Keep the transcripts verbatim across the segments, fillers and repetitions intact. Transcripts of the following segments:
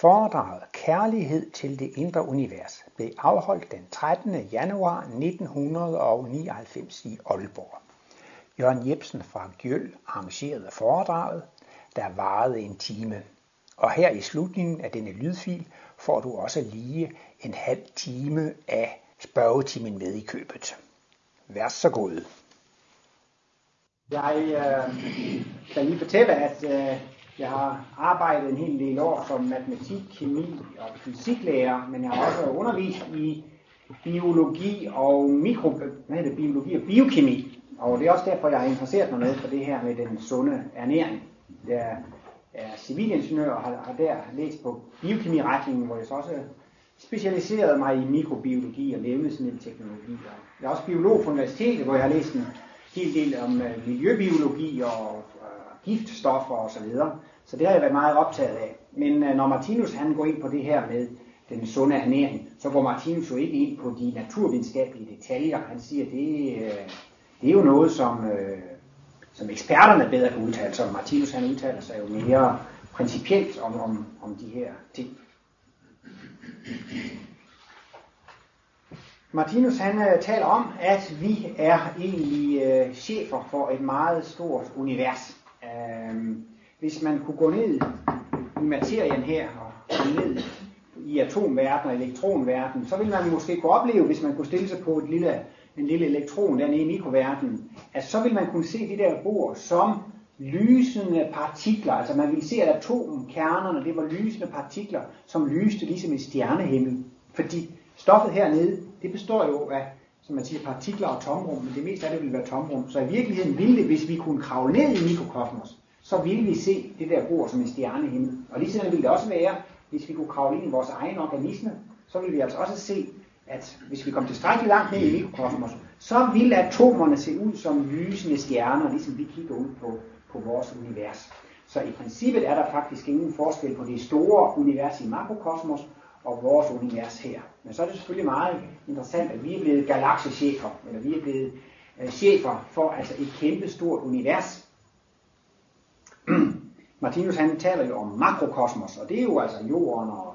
Foredraget Kærlighed til det indre univers blev afholdt den trettende januar nitten nioghalvfems i Aalborg. Jørgen Jebsen fra Gjøl arrangerede foredraget, der varede en time. Og her i slutningen af denne lydfil får du også lige en halv time af spørgetimen med i købet. Vær så god. Jeg øh, kan lige fortælle, at øh, jeg har arbejdet en hel del år som matematik, kemi og fysiklærer, men jeg har også undervist i biologi og mikro, hvad hedder det, biologi og biokemi. Og det er også derfor, jeg har interesseret mig med for det her med den sunde ernæring. Jeg er civilingeniør og har, har der læst på biokemiretningen, hvor jeg så også specialiserede mig i mikrobiologi og levnedsmiddelteknologi. Jeg er også biolog på universitetet, hvor jeg har læst en hel del om miljøbiologi og giftstoffer osv. Så det har jeg været meget optaget af. Men når Martinus han går ind på det her med den sunde ernæring, så går Martinus jo ikke ind på de naturvidenskabelige detaljer. Han siger, at det, det er jo noget, som, som eksperterne bedre kan udtale sig om. Martinus han udtaler sig jo mere principielt om, om, om de her ting. Martinus han taler om, at vi er egentlig øh, chefer for et meget stort univers. Øh, hvis man kunne gå ned i materien her og gå ned i atomverdenen og elektronverdenen, så ville man måske kunne opleve, hvis man kunne stille sig på et lille, en lille elektron dernede i mikroverdenen, at så ville man kunne se det der bord som lysende partikler. Altså man ville se, at atomkernerne det var lysende partikler, som lyste ligesom i stjernehimmel. Fordi stoffet hernede, det består jo af, som man siger, partikler og tomrum, men det meste af det ville være tomrum. Så i virkeligheden ville det, hvis vi kunne kravle ned i mikrokosmos, så ville vi se det der bord som en stjernehimmel. Og lige sådan ville det også være, hvis vi kunne kravle ind i vores egen organisme, så ville vi altså også se, at hvis vi kom tilstrækkeligt langt ned i mikrokosmos, så ville atomerne se ud som lysende stjerner, ligesom vi kigger ud på, på vores univers. Så i princippet er der faktisk ingen forskel på det store univers i makrokosmos, og vores univers her. Men så er det selvfølgelig meget interessant, at vi er blevet galaksechefer, eller vi er blevet øh, chefer for altså et kæmpe stort univers. Martinus han taler jo om makrokosmos, og det er jo altså jorden og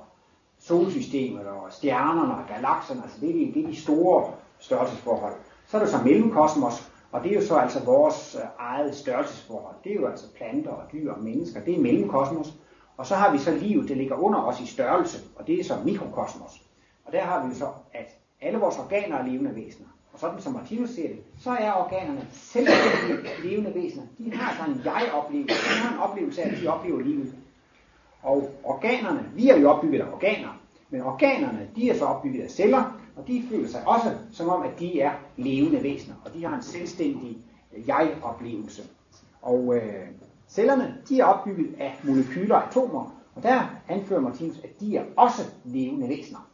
solsystemet og stjernerne og galakserne, altså det er de, det er de store størrelsesforhold. Så er det så mellemkosmos, og det er jo så altså vores øh, eget størrelsesforhold. Det er jo altså planter og dyr og mennesker, det er mellemkosmos. Og så har vi så livet, det ligger under os i størrelse, og det er så mikrokosmos. Og der har vi så, at alle vores organer er levende væsener. Og sådan som Martinus siger det, så er organerne selvstændige levende væsener. De har sådan en jeg-oplevelse. De har en oplevelse af, at de oplever livet. Og organerne, vi er jo opbygget af organer, men organerne, de er så opbygget af celler, og de føler sig også som om, at de er levende væsener. Og de har en selvstændig jeg-oplevelse. Og øh, Cellerne, de er opbygget af molekyler og atomer, og der anfører Martinus, at de er også levende væsener.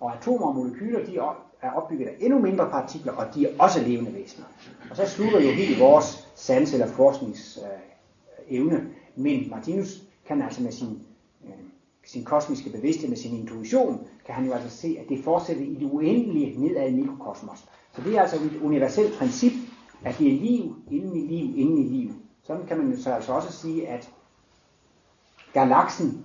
Og atomer og molekyler, de er opbygget af endnu mindre partikler, og de er også levende væsener. Og så slutter jo helt vores sans- eller forskningsevne. Men Martinus kan altså med sin, øh, sin kosmiske bevidsthed, med sin intuition, kan han jo altså se, at det fortsætter i det uendelige nedad i mikrokosmos. Så det er altså et universelt princip, at det er liv inden i liv inden i liv. Sådan kan man så altså også sige, at galaksen,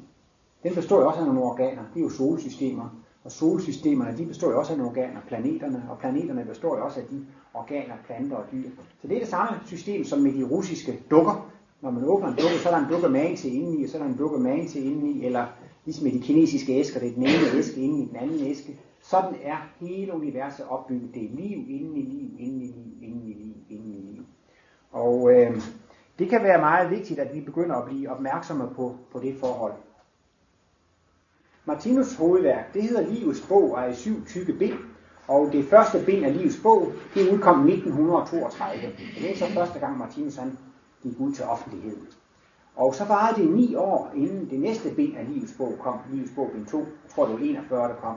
den består jo også af nogle organer. Det er jo solsystemer, og solsystemerne, de består jo også af nogle organer, planeterne, og planeterne består jo også af de organer, planter og dyr. Så det er det samme system som med de russiske dukker. Når man åbner en dukke, så er der en dukke mage til indeni, og så er der en dukke mage til indeni, eller ligesom med de kinesiske æsker, det er den ene æske indeni, den anden æske. Sådan er hele universet opbygget. Det er liv inden i liv, inden i liv, inden i liv, inden i liv. Og øh, Det kan være meget vigtigt, at vi begynder at blive opmærksomme på, på det forhold. Martinus' hovedværk, det hedder Livets bog og er i syv tykke bind, og det første bind af Livets bog, det udkom nitten toogtredive. Det er så første gang Martinus han gik ud til offentligheden. Og så varede det ni år, inden det næste bind af Livets bog kom, Livets bog bind to, jeg tror det var enogfyrre, der kom.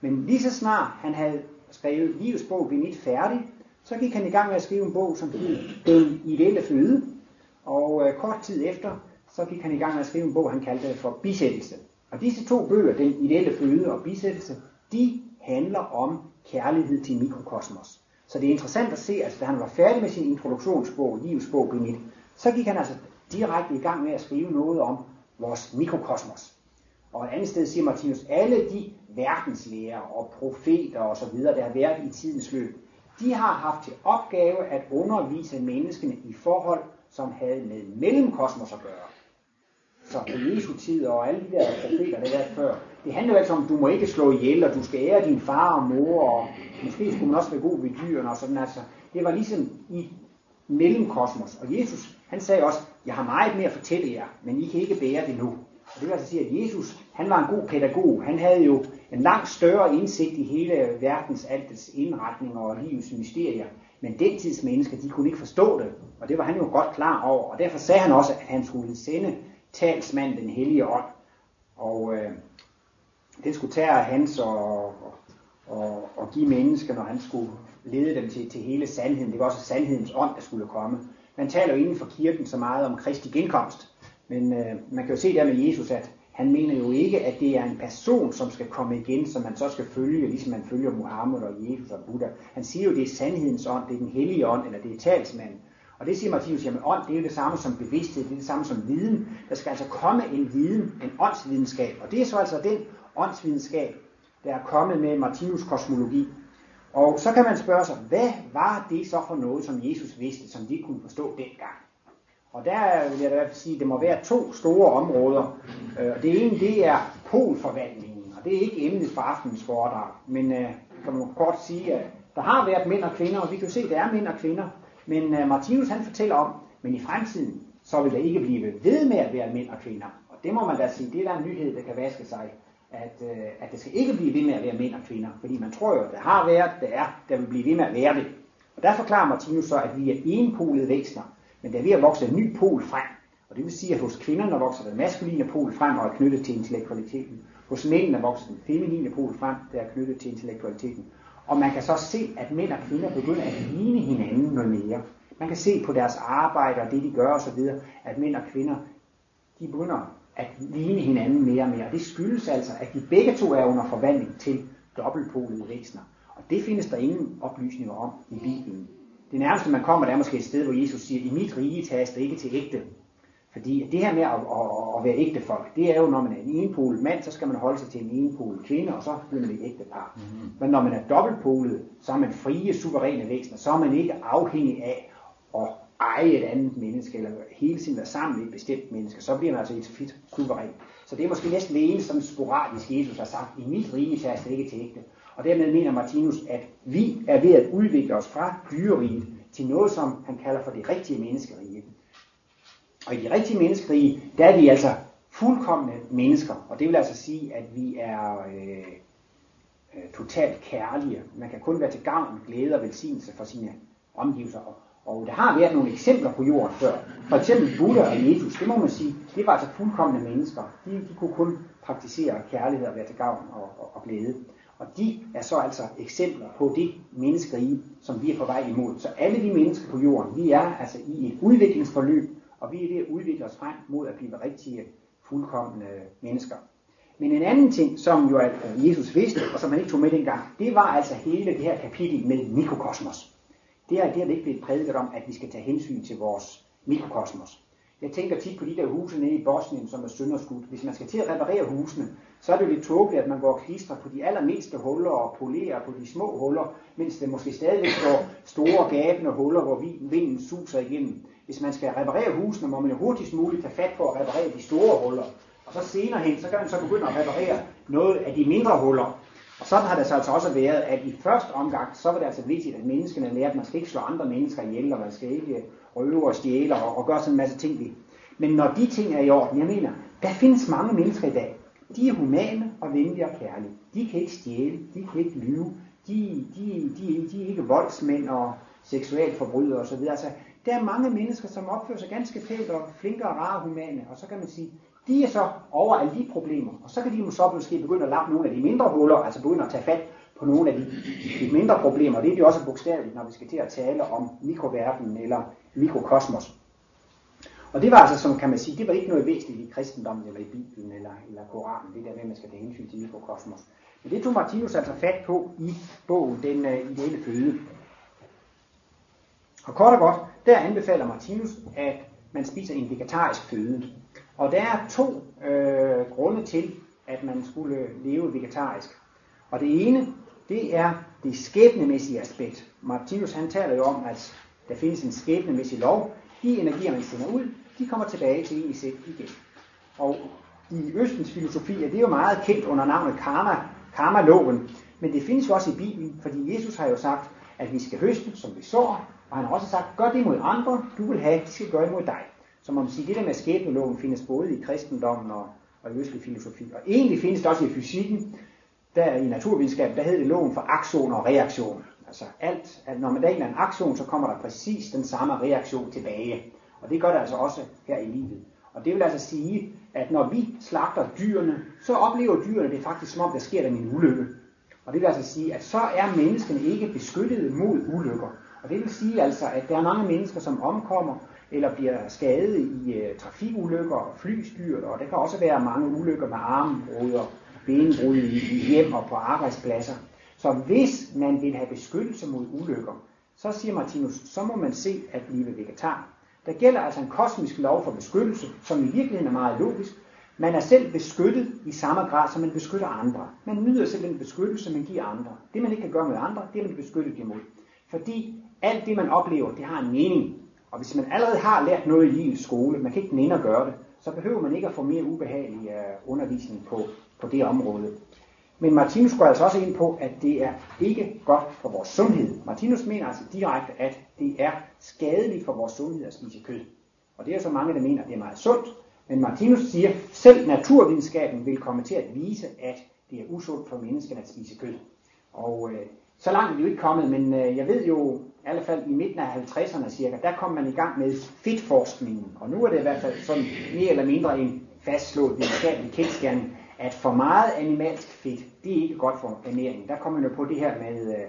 Men lige så snart han havde skrevet Livets bog bind et færdigt, så gik han i gang med at skrive en bog, som hed Den ideelle føde. Og øh, kort tid efter, så gik han i gang med at skrive en bog, han kaldte for Bisættelse. Og disse to bøger, Den ideelle føde og Bisættelse, de handler om kærlighed til mikrokosmos. Så det er interessant at se, at altså, da han var færdig med sin introduktionsbog, Livets bog bind et, så gik han altså direkte i gang med at skrive noget om vores mikrokosmos. Og et andet sted siger Martinus, alle de verdenslæger og profeter og så videre, der har været i tidens løb, de har haft til opgave at undervise menneskene i forhold, som havde med mellemkosmos at gøre. Så på Jesu tid og alle de der profeter, der var før, det handler jo altså om, du må ikke slå ihjel, og du skal ære din far og mor, og måske skulle man også være god ved dyrene og sådan altså. Det var ligesom i mellemkosmos. Og Jesus, han sagde også, jeg har meget mere at fortælle jer, men I kan ikke bære det nu. Og det vil altså sige, at Jesus, han var en god pædagog. Han havde jo en langt større indsigt i hele verdens, altets indretninger og livets mysterier. Men den tids mennesker, de kunne ikke forstå det. Og det var han jo godt klar over. Og derfor sagde han også, at han skulle sende talsmand, den hellige ånd. Og øh, den skulle tage hans og, og, og, og give mennesker, når han skulle lede dem til, til hele sandheden. Det var også sandhedens ånd, der skulle komme. Man taler jo inden for kirken så meget om Kristi genkomst. Men øh, man kan jo se der med Jesus, at han mener jo ikke, at det er en person, som skal komme igen, som man så skal følge, ligesom man følger Muhammed og Jesus og Buddha. Han siger jo, at det er sandhedens ånd, det er den hellige ånd, eller det er talsmanden. Og det siger Martinus, jamen ånd, det er jo det samme som bevidsthed, det er det samme som viden. Der skal altså komme en viden, en åndsvidenskab. Og det er så altså den åndsvidenskab, der er kommet med Martinus kosmologi. Og så kan man spørge sig, hvad var det så for noget, som Jesus vidste, som de kunne forstå dengang? Og der vil jeg i hvert fald sige, at det må være to store områder. Og det ene, det er polforvandlingen, og det er ikke emnet for aftenens foredrag. Men øh, kan man kort sige, at der har været mænd og kvinder, og vi kan jo se, at der er mænd og kvinder. Men øh, Martinus han fortæller om, men i fremtiden, så vil der ikke blive ved med at være mænd og kvinder. Og det må man da sige, det er en nyhed, der kan vaske sig, at, øh, at det skal ikke blive ved med at være mænd og kvinder. Fordi man tror jo, at der har været, der er, der vil blive ved med at være det. Og der forklarer Martinus så, at vi er enpolede væsener. Men der er ved at vokse en ny pol frem. Og det vil sige, at hos kvinderne vokser den maskuline pol frem og er knyttet til intellektualiteten. Hos mændene vokser den feminine pol frem, der er knyttet til intellektualiteten. Og man kan så se, at mænd og kvinder begynder at ligne hinanden noget mere. Man kan se på deres arbejde og det, de gør osv., at mænd og kvinder, de begynder at ligne hinanden mere og mere. Og det skyldes altså, at de begge to er under forvandling til dobbeltpolede væsener. Og det findes der ingen oplysninger om i Bibelen. Det nærmeste, man kommer, der er måske et sted, hvor Jesus siger, i mit rige tages der ikke til ægte. Fordi det her med at, at, at være ægte folk, det er jo, når man er en enpolet mand, så skal man holde sig til en enpolet kvinde, og så bliver man et ægte par. Mm-hmm. Men når man er dobbeltpolet, så er man frie, suveræne væsener, så er man ikke afhængig af at eje et andet menneske, eller hele tiden være sammen med et bestemt menneske, så bliver man altså et fit suveræn. Så det er måske næsten det ene, som sporadisk Jesus har sagt, i mit rige tages der ikke til ægte. Og dermed mener Martinus, at vi er ved at udvikle os fra dyreriget til noget, som han kalder for det rigtige menneskerige. Og i det rigtige menneskerige, der er vi altså fuldkomne mennesker. Og det vil altså sige, at vi er øh, øh, totalt kærlige. Man kan kun være til gavn, glæde og velsignelse for sine omgivelser. Og der har været nogle eksempler på jorden før. For eksempel Buddha og Jesus, det må man sige, det var altså fuldkomne mennesker. De, de kunne kun praktisere kærlighed og være til gavn og, og, og glæde. Og de er så altså eksempler på det menneskerige, som vi er på vej imod. Så alle de mennesker på jorden, vi er altså i et udviklingsforløb, og vi er ved at udvikle os frem mod at blive rigtige, fuldkomne mennesker. Men en anden ting, som jo Jesus vidste, og som han ikke tog med dengang, det var altså hele det her kapitel med mikrokosmos. Det er det ikke blevet prædiket om, at vi skal tage hensyn til vores mikrokosmos. Jeg tænker tit på de der huse nede i Bosnien, som er sønderskudt. Hvis man skal til at reparere husene, så er det jo lidt tåbeligt, at man går og klistrer på de allermindste huller og polerer på de små huller, mens der måske stadig står store gabende huller, hvor vinden suser igennem. Hvis man skal reparere husene, må man jo hurtigst muligt tage fat på at reparere de store huller. Og så senere hen, så kan man så begynde at reparere noget af de mindre huller. Og sådan har det så altså også været, at i første omgang, så var det altså vigtigt, at menneskene lærte, at man skal ikke slå andre mennesker ihjel, og man skal ikke røve og stjæle og, og gøre sådan en masse ting ved. Men når de ting er i orden, jeg mener, der findes mange mennesker i dag. De er humane og venlige og kærlige. De kan ikke stjæle, de kan ikke lyve, de, de, de, de er ikke voldsmænd og seksualforbrydere osv. Altså, der er mange mennesker, som opfører sig ganske pænt og flinke og rare humane, og så kan man sige, de er så over alle de problemer, og så kan de så måske begynde at lappe nogle af de mindre huller, altså begynde at tage fat på nogle af de, de mindre problemer. Det er jo også bogstaveligt, når vi skal til at tale om mikroverdenen eller mikrokosmos. Og det var altså, som kan man sige, det var ikke noget væsentligt i kristendommen eller i Bibelen eller, eller Koranen, det der med, at man skal tage hensyn til mikrokosmos. Men det tog Martinus altså fat på i bogen Den ideelle føde. Og kort og godt, der anbefaler Martinus, at man spiser en vegetarisk føde. Og der er to øh, grunde til, at man skulle leve vegetarisk. Og det ene, det er det skæbnemæssige aspekt. Martinus han taler jo om, at der findes en skæbnemæssig lov. De energier, man sender ud, de kommer tilbage til en i sig igen. Og i Østens filosofi er det jo meget kendt under navnet karma, karma-loven. Men det findes jo også i Bibelen, fordi Jesus har jo sagt, at vi skal høste, som vi sår. Og han har også sagt, gør det mod andre, du vil have, de skal gøre imod dig. Så man må sige, det der med skæbneloven findes både i kristendommen og, og i østlig filosofi. Og egentlig findes det også i fysikken. Der i naturvidenskaben, der hedder det loven for aktion og reaktion. Altså alt, at når man deler en aktion, så kommer der præcis den samme reaktion tilbage. Og det gør det altså også her i livet. Og det vil altså sige, at når vi slagter dyrene, så oplever dyrene det faktisk som om, der sker der en ulykke. Og det vil altså sige, at så er menneskene ikke beskyttet mod ulykker. Og det vil sige altså, at der er mange mennesker, som omkommer eller bliver skadet i uh, trafikulykker og flystyrt. Og der kan også være mange ulykker med armbrud og benbrud i hjem og på arbejdspladser. Så hvis man vil have beskyttelse mod ulykker, så siger Martinus, så må man se at blive vegetar. Der gælder altså en kosmisk lov for beskyttelse, som i virkeligheden er meget logisk. Man er selv beskyttet i samme grad, som man beskytter andre. Man nyder selv den beskyttelse, man giver andre. Det man ikke kan gøre med andre, det er man beskyttet imod. Fordi alt det man oplever, det har en mening. Og hvis man allerede har lært noget i livets skole, man kan ikke nænde at gøre det, så behøver man ikke at få mere ubehagelig undervisning på, på det område. Men Martinus går altså også ind på, at det er ikke godt for vores sundhed. Martinus mener altså direkte, at det er skadeligt for vores sundhed at spise kød. Og det er så mange, der mener, at det er meget sundt. Men Martinus siger, at selv naturvidenskaben vil komme til at vise, at det er usundt for menneskerne at spise kød. Og øh, så langt er vi jo ikke kommet, men øh, jeg ved jo, i hvert fald i midten af halvtredserne cirka, der kom man i gang med fedtforskningen. Og nu er det i hvert fald sådan mere eller mindre en fastslået videnskabelig kendsgerning, at for meget animalsk fedt, det er ikke godt for ernæringen. Der kommer man jo på det her med øh,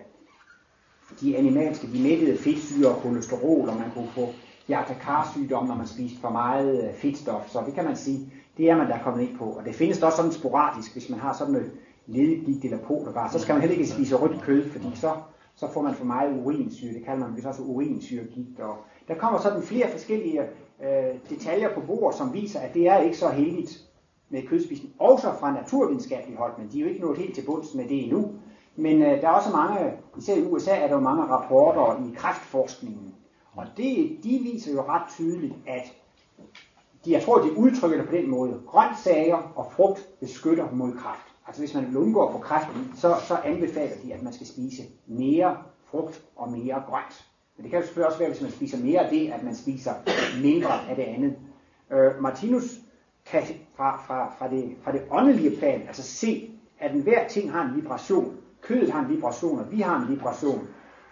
de animalske, de mættede fedtsyre og kolesterol, og man kunne få hjerte-karsygdom, når man spiste for meget øh, fedtstof. Så det kan man sige, det er man der kommet ind på. Og det findes også sådan sporadisk, hvis man har sådan noget leddegigt eller polervar, så skal man heller ikke spise rødt kød, fordi så, så får man for meget urinsyre. Det kalder man vist også urinsyregigt. Og der kommer sådan flere forskellige øh, detaljer på bordet, som viser, at det er ikke så heldigt med kødspisning, også fra naturvidenskabeligt hold, men de er jo ikke nået helt til bunds med det endnu. Men øh, der er også mange, især i U S A er der jo mange rapporter i kræftforskningen, og det, de viser jo ret tydeligt, at de, jeg tror, de udtrykker det på den måde, grøntsager og frugt beskytter mod kræft. Altså hvis man vil undgå at få kræft, så, så anbefaler de, at man skal spise mere frugt og mere grønt. Men det kan jo selvfølgelig også være, hvis man spiser mere af det, at man spiser mindre af det andet. Øh, Martinus kan fra, fra, fra, det, fra det åndelige plan, altså se, at enhver ting har en vibration. Kødet har en vibration, og vi har en vibration.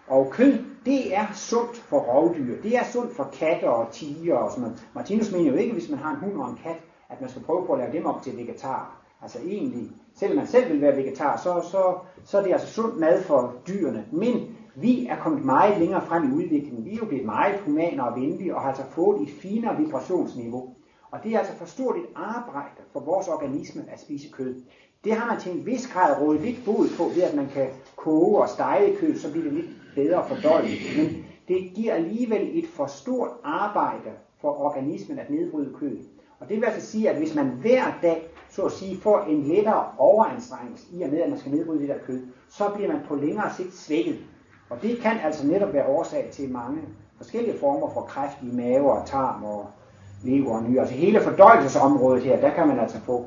Og kød, det er sundt for rovdyr. Det er sundt for katter og tiger og sådan noget. Martinus mener jo ikke, hvis man har en hund og en kat, at man skal prøve på at lave dem op til vegetarer. Altså egentlig, selvom man selv vil være vegetar, så, så, så er det altså sundt mad for dyrene. Men vi er kommet meget længere frem i udviklingen. Vi er jo blevet meget humane og venlige, og har altså fået et finere vibrationsniveau. Og det er altså for stort et arbejde for vores organisme at spise kød. Det har man til en vis grad rådet lidt bod på, ved at man kan koge og stege kød, så bliver det lidt bedre fordøjeligt. Men det giver alligevel et for stort arbejde for organismen at nedbryde kød. Og det vil altså sige, at hvis man hver dag, så at sige, får en lettere overanstrengelse i og med, at man skal nedbryde det der kød, så bliver man på længere sigt svækket. Og det kan altså netop være årsag til mange forskellige former for kræft i mave og tarm og lever og nyre. Altså hele fordøjelsesområdet her, der kan man altså få,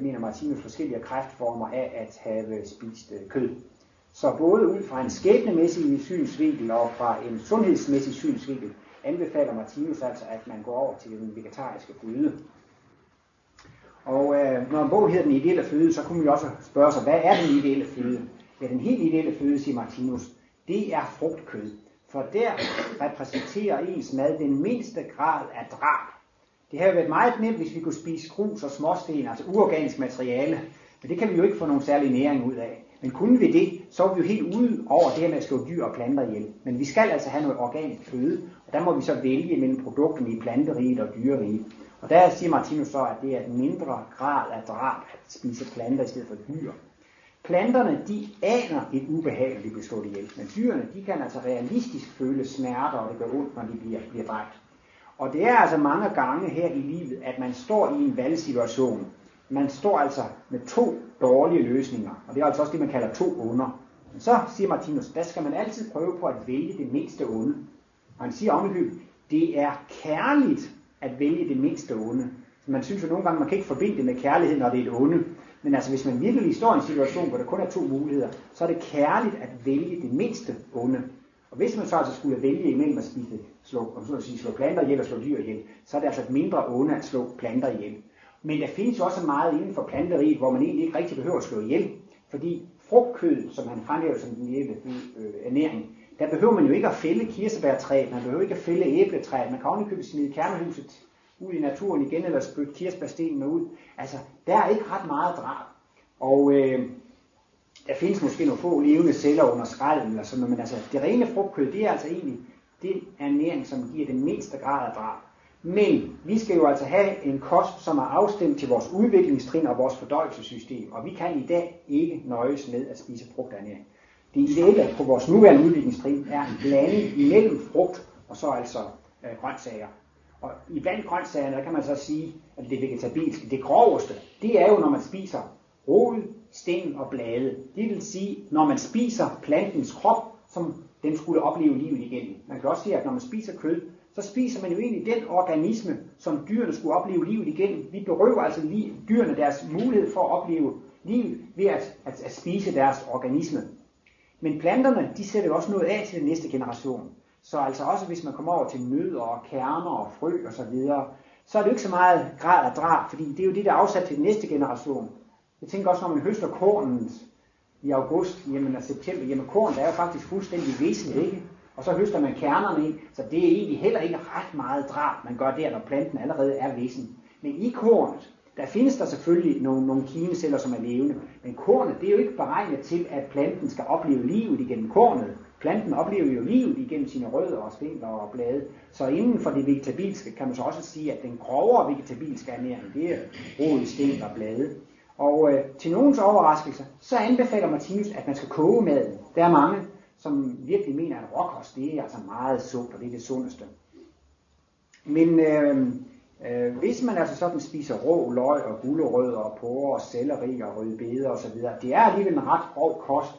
mener Martinus, forskellige kræftformer af at have spist kød. Så både ud fra en skæbnemæssig synsvinkel og fra en sundhedsmæssig synsvinkel, anbefaler Martinus altså, at man går over til den vegetariske føde. Og øh, når en bog hedder Den ideelle føde, så kunne man jo også spørge sig, hvad er den ideelle føde? Ja, den helt ideelle føde, siger Martinus, det er frugtkød. For der repræsenterer ens mad den mindste grad af drab. Det havde været meget nemt, hvis vi kunne spise grus og småsten, altså uorganisk materiale. Men det kan vi jo ikke få nogen særlig næring ud af. Men kunne vi det, så er vi jo helt ude over det her med at slå dyr og planter ihjel. Men vi skal altså have noget organisk føde, og der må vi så vælge mellem produkterne i planteriget og dyreriget. Og der siger Martinus så, at det er en mindre grad af drab at spise planter i stedet for dyr. Planterne, de aner et ubehag, når de bliver slået ihjel. Men dyrene, de kan altså realistisk føle smerter, og det gør ondt, når de bliver, bliver dræbt. Og det er altså mange gange her i livet, at man står i en valgsituation. man står altså med to dårlige løsninger, og det er altså også det, man kalder to onder. Men så siger Martinus, der skal man altid prøve på at vælge det mindste onde. Og han siger ovenikøbet, det er kærligt at vælge det mindste onde. Så man synes jo nogle gange, man kan ikke forbinde det med kærlighed, når det er et onde. Men altså, hvis man virkelig står i en situation, hvor der kun er to muligheder, så er det kærligt at vælge det mindste onde. Og hvis man så altså skulle vælge imellem at spise, slå, om så at sige, slå planter ihjel og slå dyr ihjel, så er det altså et mindre onde at slå planter ihjel. Men der findes jo også meget inden for planteriet, hvor man egentlig ikke rigtig behøver at slå ihjel. Fordi frugtkød, som han fremhæver som den lille øh, ernæring, der behøver man jo ikke at fælde kirsebærtræet, man behøver ikke at fælde æbletræet, man kan ovenikøbet smide kernehuset ud i naturen igen, eller spytte kirsebærstenene ud. Altså, der er ikke ret meget drab. Og øh, der findes måske nogle få levende celler under skralden, eller sådan noget, men altså, det rene frugtkød, det er altså egentlig den ernæring, som giver den mindste grad af drab. Men vi skal jo altså have en kost, som er afstemt til vores udviklingstrin og vores fordøjelsessystem, og vi kan i dag ikke nøjes med at spise frugternæring. Det ideelle på vores nuværende udviklingstrin er en blanding imellem frugt og så altså øh, grøntsager. Og i blandt grøntsagerne, der kan man så sige, at det vegetabilske, det groveste, det er jo, når man spiser rod, sten og blade. Det vil sige, når man spiser plantens krop, som den skulle opleve livet igennem. Man kan også sige, at når man spiser kød, så spiser man jo egentlig den organisme, som dyrene skulle opleve livet igennem. Vi berøver altså li- dyrene deres mulighed for at opleve livet ved at, at, at spise deres organisme. Men planterne, de sætter jo også noget af til den næste generation. Så altså også hvis man kommer over til nødder og kerner og frø og så videre, så er det jo ikke så meget grad af drab, fordi det er jo det, der er afsat til den næste generation. Jeg tænker også, når man høster kornet i august, jamen og september, jamen kornet er jo faktisk fuldstændig væsentligt, ikke? Og så høster man kernerne i, så det er egentlig heller ikke ret meget drab, man gør der, når planten allerede er væsen. Men i kornet, der findes der selvfølgelig nogle, nogle kimeceller, som er levende, men kornet, det er jo ikke beregnet til, at planten skal opleve livet igennem kornet. Planten oplever jo livet igennem sine rødder og stængler og blade. Så inden for det vegetabilske kan man så også sige, at den grovere vegetabilske ernæring, det er røde, stængler og blade. Og øh, til nogens overraskelse, så anbefaler Martinus, at man skal koge maden. Der er mange, som virkelig mener, at råkost, det er altså meget sundt, og det er det sundeste. Men øh, øh, hvis man altså sådan spiser rå løg og gulerødder og porre og selleri og rødbeder osv., det er alligevel en ret rå kost,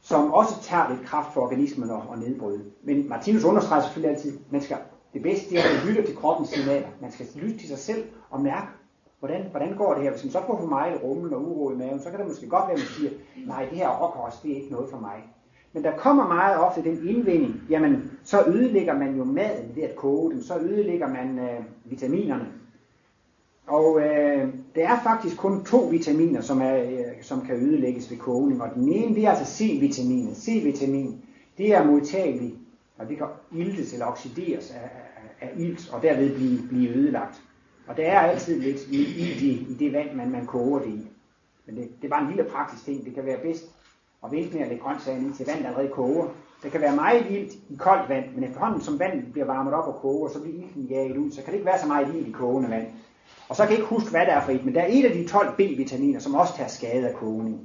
som også tager lidt kraft for organismen og nedbryde. Men Martinus understreger selvfølgelig altid, man skal det bedste det er, at man lytter til kroppens signaler. Man skal lytte til sig selv og mærke, hvordan, hvordan går det her. Hvis man så får for meget rummel og uro i maven, så kan det måske godt være, at man siger, nej, det her råkost, det er ikke noget for mig. Men der kommer meget ofte den indvending, jamen så ødelægger man jo maden ved at koge den, så ødelægger man øh, vitaminerne. Og øh, der er faktisk kun to vitaminer, som, er, øh, som kan ødelægges ved kogning. Og den ene, det er altså C-vitaminet. C-vitamin, det er modtageligt, og det kan iltes eller oxideres af, af, af ilt, og derved blive, blive ødelagt. Og der er altid lidt i det, i det vand, man, man koger det i. Men det, det er bare en lille praktisk ting. Det kan være bedst at vente med at lægge grøntsagen ind til vand, der allerede koger. Der kan være meget ilt i koldt vand, men efterhånden som vandet bliver varmet op og koger, så bliver ilten jaget ud, så kan det ikke være så meget ilt i kogende vand. Og så kan jeg ikke huske, hvad der er for et, men der er et af de tolv B-vitaminer, som også tager skade af kogning.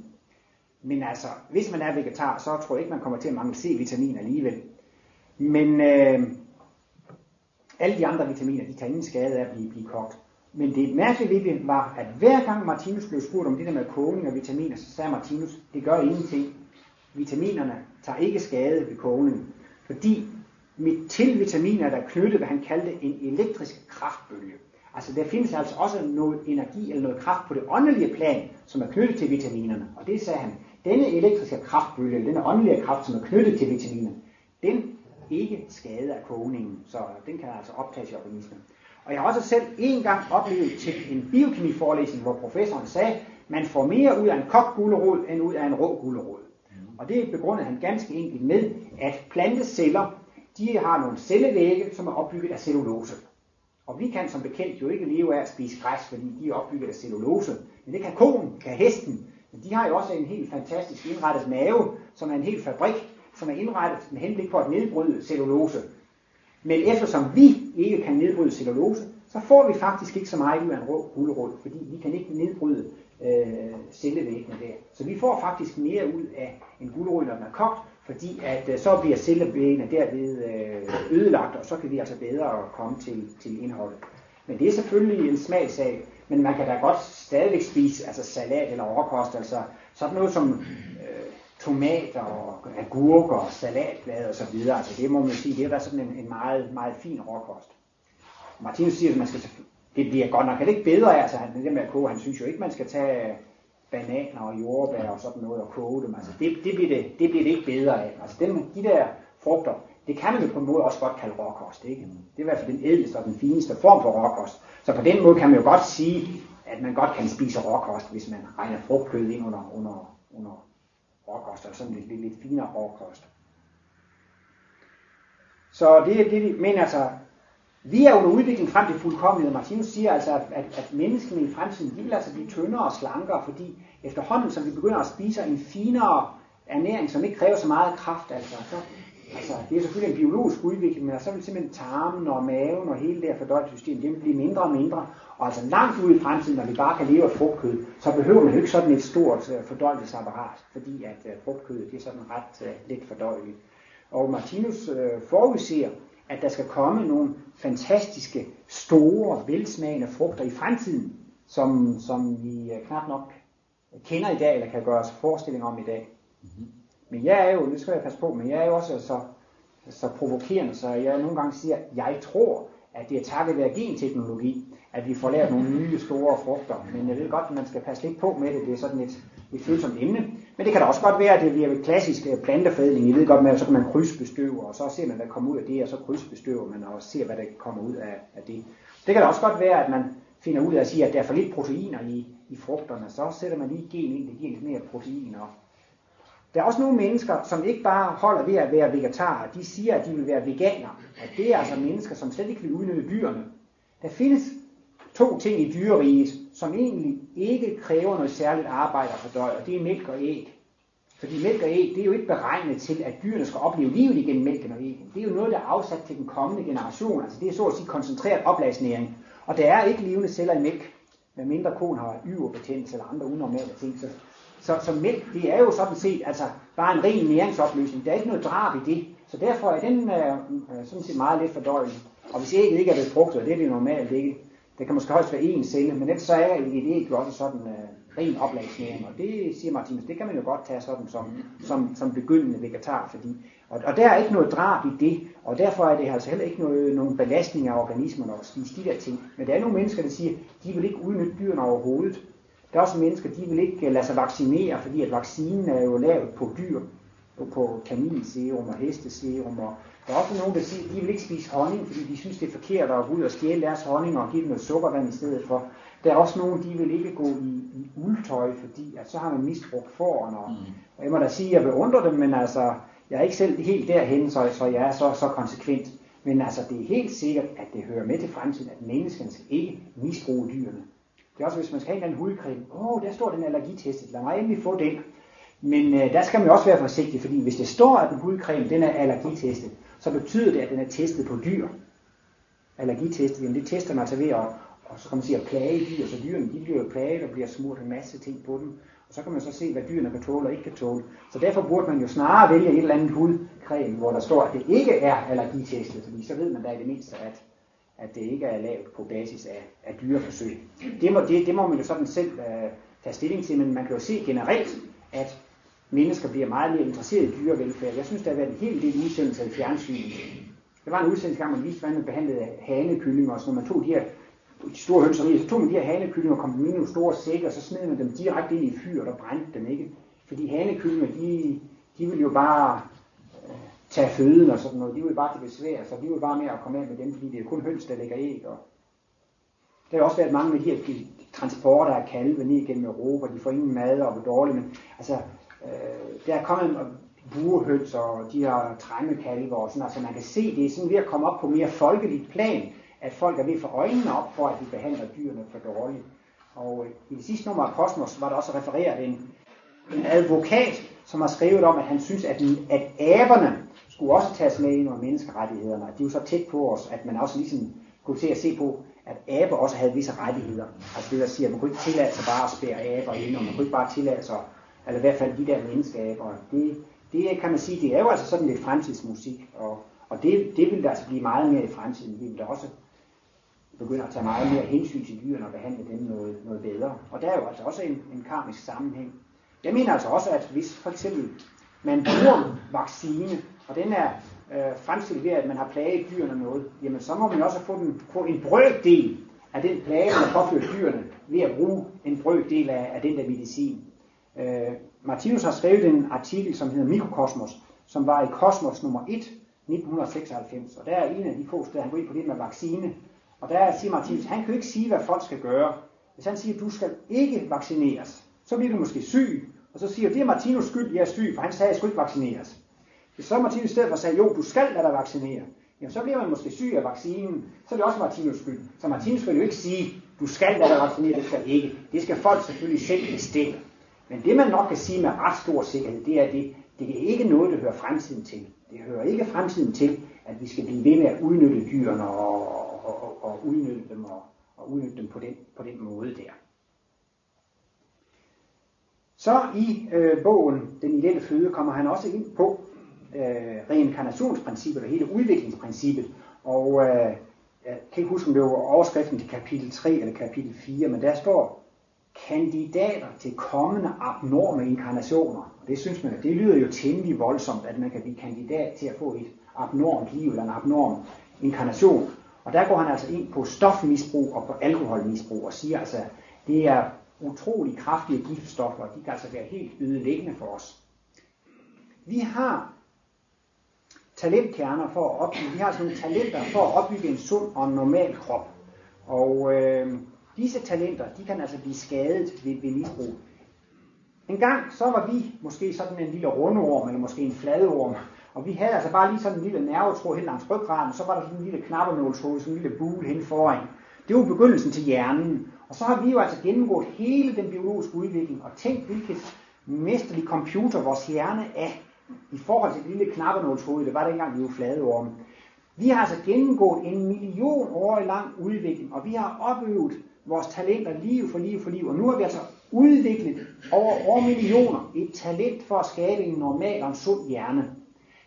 Men altså, hvis man er vegetar, så tror jeg ikke, man kommer til at mangle C-vitamin alligevel. Men øh, alle de andre vitaminer, de tager ingen skade af at blive, blive kogt. Men det mærkelige ved det var, at hver gang Martinus blev spurgt om det der med kogning og vitaminer, så sagde Martinus, det gør ingenting. Vitaminerne tager ikke skade ved kogning, fordi til vitaminer, der er knyttet, hvad han kaldte en elektrisk kraftbølge. Altså der findes altså også noget energi eller noget kraft på det åndelige plan, som er knyttet til vitaminerne. Og det sagde han, denne elektriske kraftbølge, eller denne åndelige kraft, som er knyttet til vitaminerne, den ikke skader af kogningen, så den kan altså optages i organismen. Og jeg har også selv en gang oplevet til en biokemiforelæsning, hvor professoren sagde, man får mere ud af en kogt gulerod, end ud af en rå gulerod. Og det begrundede han ganske enkelt med, at planteceller, de har nogle cellevægge, som er opbygget af cellulose. Og vi kan som bekendt jo ikke leve af at spise græs, fordi de er opbygget af cellulose. Men det kan koen, kan hesten. Men de har jo også en helt fantastisk indrettet mave, som er en hel fabrik, som er indrettet med henblik på at nedbryde cellulose. Men eftersom vi ikke kan nedbryde cellulose, så får vi faktisk ikke så meget ud af en rå gulerod, fordi vi kan ikke nedbryde øh, cellevæggene der. Så vi får faktisk mere ud af en gulerod, når den er kogt, fordi at øh, så bliver cellevæggene derved øh, ødelagt, og så kan vi altså bedre komme til, til indholdet. Men det er selvfølgelig en smagsag, men man kan da godt stadigvæk spise altså salat eller overkost, altså sådan noget som øh, tomater og agurker og salatblade og så videre. Altså det må man sige, det er sådan en, en meget, meget fin råkost. Martinus siger, at man skal, det bliver godt nok, er det ikke bedre, altså han, det med at koge, han synes jo ikke, man skal tage bananer og jordbær og sådan noget og koge dem, altså det, det, bliver, det, det bliver det ikke bedre af. Altså dem, de der frugter, det kan man jo på en måde også godt kalde råkost, ikke? Det er i hvert fald den ædleste og den fineste form for råkost. Så på den måde kan man jo godt sige, at man godt kan spise råkost, hvis man regner frugtkød ind under, under, under råkost, eller sådan lidt, lidt, lidt finere råkost. Så det er det, men altså, vi er under udvikling frem til fuldkommenhed. Martinus siger altså, at, at, at menneskene i fremtiden, de vil altså blive tyndere og slankere, fordi efterhånden, som vi begynder at spise en finere ernæring, som ikke kræver så meget kraft, altså, så, altså det er selvfølgelig en biologisk udvikling, men så vil simpelthen tarmen og maven og hele det her fordøjelsessystem, det vil blive mindre og mindre, og altså langt ude i fremtiden, når vi bare kan leve af frugtkød, så behøver man jo ikke sådan et stort fordøjelsesapparat, fordi at frugtkødet, det er sådan ret uh, let fordøjeligt. Og Martinus uh, forudser, at der skal komme nogle fantastiske, store, velsmagende frugter i fremtiden, som, som vi knap nok kender i dag, eller kan gøre os forestilling om i dag. Mm-hmm. Men jeg er jo, nu skal jeg passe på, men jeg er jo også så, så provokerende, så jeg nogle gange siger, at jeg tror, at det er takket være genteknologi, at vi får lavet nogle nye, store frugter. Men jeg ved godt, at man skal passe lidt på med det, det er sådan et, et følsomt emne. Men det kan da også godt være, at det bliver ved klassisk plantefædling. I ved godt, at så kan man krydsbestøve, og så ser man, hvad der kommer ud af det, og så krydsbestøver man og ser, hvad der kommer ud af, af det. Det kan da også godt være, at man finder ud af at sige, at der er for lidt proteiner i, i frugterne, så sætter man lige gen ind, det giver lidt mere proteiner. Der er også nogle mennesker, som ikke bare holder ved at være vegetarer, de siger, at de vil være veganer, og det er altså mennesker, som slet ikke vil udnytte dyrene. Der findes to ting i dyreriget, som egentlig ikke kræver noget særligt arbejde at fordøje, og det er mælk og æg. Fordi mælk og æg, det er jo ikke beregnet til, at dyrene skal opleve livet igennem mælken og æggen. Det er jo noget, der er afsat til den kommende generation, altså det er så at sige koncentreret oplagsnæring. Og der er ikke levende celler i mælk, medmindre koen har yverbetændelse eller andre unormale ting. Så, så, så mælk, det er jo sådan set altså bare en ren næringsopløsning. Der er ikke noget drab i det, så derfor er den øh, sådan set meget let fordøjelig. Og hvis ægget ikke er befrugtet, det er det normalt ikke. Det kan måske højst være én celle, men ellers så er et æg jo også sådan øh, ren oplagsnæring, og det siger Martinus, det kan man jo godt tage sådan som, som, som begyndende vegetar, fordi, og, og der er ikke noget drab i det, og derfor er det altså heller ikke noget, nogen belastning af organismerne og spise de der ting. Men der er nogle mennesker, der siger, de vil ikke udnytte dyrene overhovedet. Der er også mennesker, de vil ikke lade sig vaccinere, fordi at vaccinen er jo lavet på dyr, på, på kaninserum og hesteserum, og der er også nogen, der siger, at de vil ikke spise honning, fordi de synes, det er forkert at gå ud og stjæle deres honning og give dem noget sukkervand i stedet for. Der er også nogen, de vil ikke gå i, i uldtøj, fordi at så har man misbrugt fåren. Og, og jeg må da sige, at jeg beundrer dem, men altså, jeg er ikke selv helt derhen, så, så jeg er så, så konsekvent. Men altså, det er helt sikkert, at det hører med til fremtiden, at menneskene skal ikke misbruge dyrene. Det er også, hvis man skal have en eller anden hudcreme. Åh, oh, der står den allergitestet. Lad mig endelig få den. Men øh, der skal man også være forsigtig, fordi hvis det står, at en hudcreme, den er allergitestet, så betyder det, at den er testet på dyr. Allergitestet, jamen det tester man altså ved at, og så kan man sige, at plage dyr, så dyrene de bliver jo plaget og bliver smurt en masse ting på dem. Og så kan man så se, hvad dyrene kan tåle og ikke kan tåle. Så derfor burde man jo snarere vælge et eller andet hudcreme, hvor der står, at det ikke er allergitestet, fordi så ved man da i det mindste, at, at det ikke er lavet på basis af, af dyreforsøg. Det må, det, det må man jo sådan selv uh, tage stilling til, men man kan jo se generelt, at mennesker bliver meget mere interesseret i dyrevelfærd. Jeg synes, der har været en hel del udsendelser i fjernsynet. Der var en udsendelse gang, man viste, hvordan man behandlede hanekyllinger, og så når man tog de her de store hønserier, så tog man de her hanekyllinger og kom dem i nogle store sækker, og så smed man dem direkte ind i fyret og brændte dem, ikke? Fordi hanekyllinger, de, de ville jo bare øh, tage føden og sådan noget, de ville bare til besvær, så de ville bare med at komme af med dem, fordi det er kun høns, der lægger æg. Og der har også været mange med de her de transporter af kalve ned gennem Europa, de får ingen mad og hvor dårligt, men altså der er kommet burehøns og de her trændekalver og sådan, altså man kan se, det er sådan ved at komme op på mere folkeligt plan, at folk er ved at få øjnene op for, at de behandler dyrene for dårligt. Og i det sidste nummer af Cosmos var der også refereret en, en advokat, som har skrevet om, at han synes, at, at aberne skulle også tages med ind under menneskerettighederne, at de er jo så tæt på os, at man også ligesom kunne se at se på, at aber også havde visse rettigheder. Altså det der siger, at man kunne ikke tillade sig bare at spære aber ind, og man kunne ikke bare tillade sig eller i hvert fald de der menneskeaber, det, det kan man sige, det er jo altså sådan lidt fremtidsmusik, og, og det, det vil der altså blive meget mere i fremtiden. Vi vil da også begynder at tage meget mere hensyn til dyrene og behandle dem noget, noget bedre. Og der er jo altså også en, en karmisk sammenhæng. Jeg mener altså også, at hvis for eksempel man bruger vaccine, og den er øh, fremstillet ved, at man har plaget dyrene noget, jamen så må man også få, den, få en brøkdel af den plage, man har påført dyrene, ved at bruge en brøkdel af, af den der medicin. Øh, Martinus har skrevet en artikel, som hedder Mikrokosmos, som var i Cosmos nummer et, nitten seksoghalvfems, og der er en af de få steder, han går ind på det med vaccine, og der siger Martinus, han kan jo ikke sige, hvad folk skal gøre. Hvis han siger, at du skal ikke vaccineres, så bliver du måske syg, og så siger det er Martinus skyld, jeg er syg, for han sagde, at jeg skulle ikke vaccineres. Hvis så Martinus i stedet for sagde, jo, du skal lade dig vaccinere, jamen så bliver man måske syg af vaccinen, så er det også Martinus skyld. Så Martinus vil jo ikke sige, du skal lade dig vaccinere, det skal ikke. Det skal folk selvfølgelig selv bestemme. Men det man nok kan sige med ret stor sikkerhed, det er det, det er ikke noget, der hører fremtiden til. Det hører ikke fremtiden til, at vi skal blive ved med at udnytte dyrene og, og, og, og udnytte dem, og, og udnytte dem på, den, på den måde der. Så i øh, bogen Den ideelle føde kommer han også ind på øh, reinkarnationsprincippet og hele udviklingsprincippet. Og øh, jeg kan ikke huske, om det var overskriften til kapitel tre eller kapitel fire, men der står kandidater til kommende abnorme inkarnationer. Det synes man, det lyder jo temmelig voldsomt, at man kan blive kandidat til at få et abnormt liv eller en abnorm inkarnation. Og der går han altså ind på stofmisbrug og på alkoholmisbrug og siger altså, at det er utrolig kraftige giftstoffer, og de kan altså være helt ødelæggende for os. Vi har talentkerner for at opbygge, vi har sådan nogle talenter for at opbygge en sund og normal krop. Og øh, disse talenter, de kan altså blive skadet ved, ved misbrug. En gang, så var vi måske sådan en lille rundorm, eller måske en fladorm, og vi havde altså bare lige sådan en lille nervetråd hen langs ryggraden, og så var der sådan en lille knappenålshul, sådan en lille bule hen foran. Det var jo begyndelsen til hjernen, og så har vi jo altså gennemgået hele den biologiske udvikling, og tænkt, hvilket mesterlig computer vores hjerne er, i forhold til det lille knappenålshul, det var det engang, vi var fladorme. Vi har altså gennemgået en million år lang udvikling, og vi har opøvet vores talenter liv for liv for liv, og nu har vi altså udviklet over, over millioner et talent for at skabe en normal og en sund hjerne.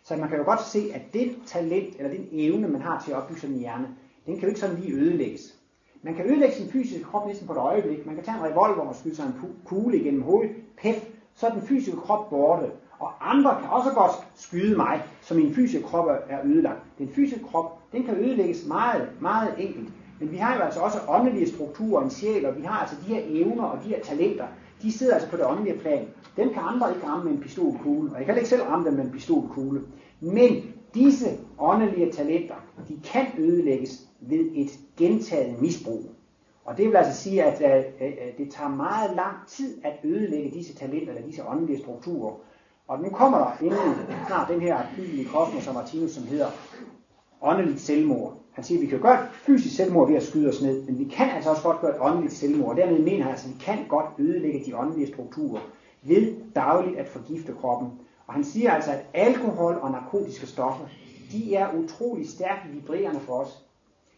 Så man kan jo godt se, at det talent, eller den evne, man har til at opbygge sådan en hjerne, den kan jo ikke sådan lige ødelægges. Man kan ødelægge sin fysiske krop næsten på et øjeblik. Man kan tage en revolver og skyde sig en kugle igennem hovedet. Pef, så er den fysiske krop borte. Og andre kan også godt skyde mig, så min fysiske krop er ødelagt. Den fysiske krop, den kan ødelægges meget, meget enkelt. Men vi har jo altså også åndelige strukturer, en sjæl, og vi har altså de her evner og de her talenter. De sidder altså på det åndelige plan. Dem kan andre ikke ramme med en pistolkugle, og jeg kan ikke selv ramme dem med en pistolkugle. Men disse åndelige talenter, de kan ødelægges ved et gentaget misbrug. Og det vil altså sige, at det tager meget lang tid at ødelægge disse talenter eller disse åndelige strukturer. Og nu kommer der inden snart den her artikel i Cosmos og Martinus, som hedder åndeligt selvmord. Han siger, at vi kan gøre et fysisk selvmord ved at skyde os ned, men vi kan altså også godt gøre et åndeligt selvmord. Og dermed mener han altså, at vi kan godt ødelægge de åndelige strukturer ved dagligt at forgifte kroppen. Og han siger altså, at alkohol og narkotiske stoffer, de er utrolig stærkt vibrerende for os.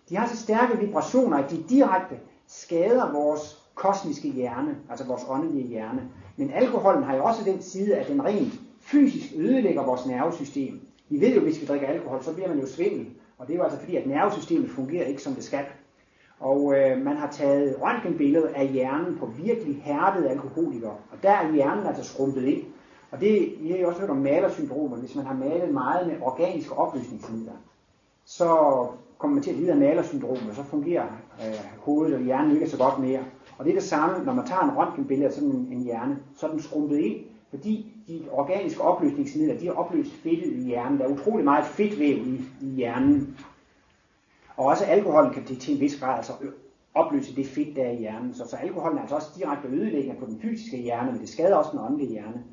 De har så stærke vibrationer, at de direkte skader vores kosmiske hjerne, altså vores åndelige hjerne. Men alkoholen har jo også den side, at den rent fysisk ødelægger vores nervesystem. Vi ved jo, at hvis vi drikker alkohol, så bliver man jo svimmel. Og det er jo altså fordi, at nervesystemet fungerer ikke, som det skal. Og øh, man har taget røntgenbilleder af hjernen på virkelig hærdede alkoholikere. Og der er hjernen altså skrumpet ind. Og det I har jo også hørt om malersyndromer, hvis man har malet meget med organiske opløsningsmidler. Så kommer man til at lide af malersyndromer, og så fungerer øh, hovedet og hjernen ikke så godt mere. Og det er det samme, når man tager en røntgenbillede af sådan en, en hjerne, så er den skrumpet ind. Fordi de organiske opløsningsmidler, de har opløst fedtet i hjernen. Der er utrolig meget fedtvæv i, i hjernen. Og også alkoholen kan til en vis grad altså opløse det fedt, der er i hjernen. Så, så alkoholen er altså også direkte ødelæggende på den fysiske hjerne, men det skader også den åndelige hjerne.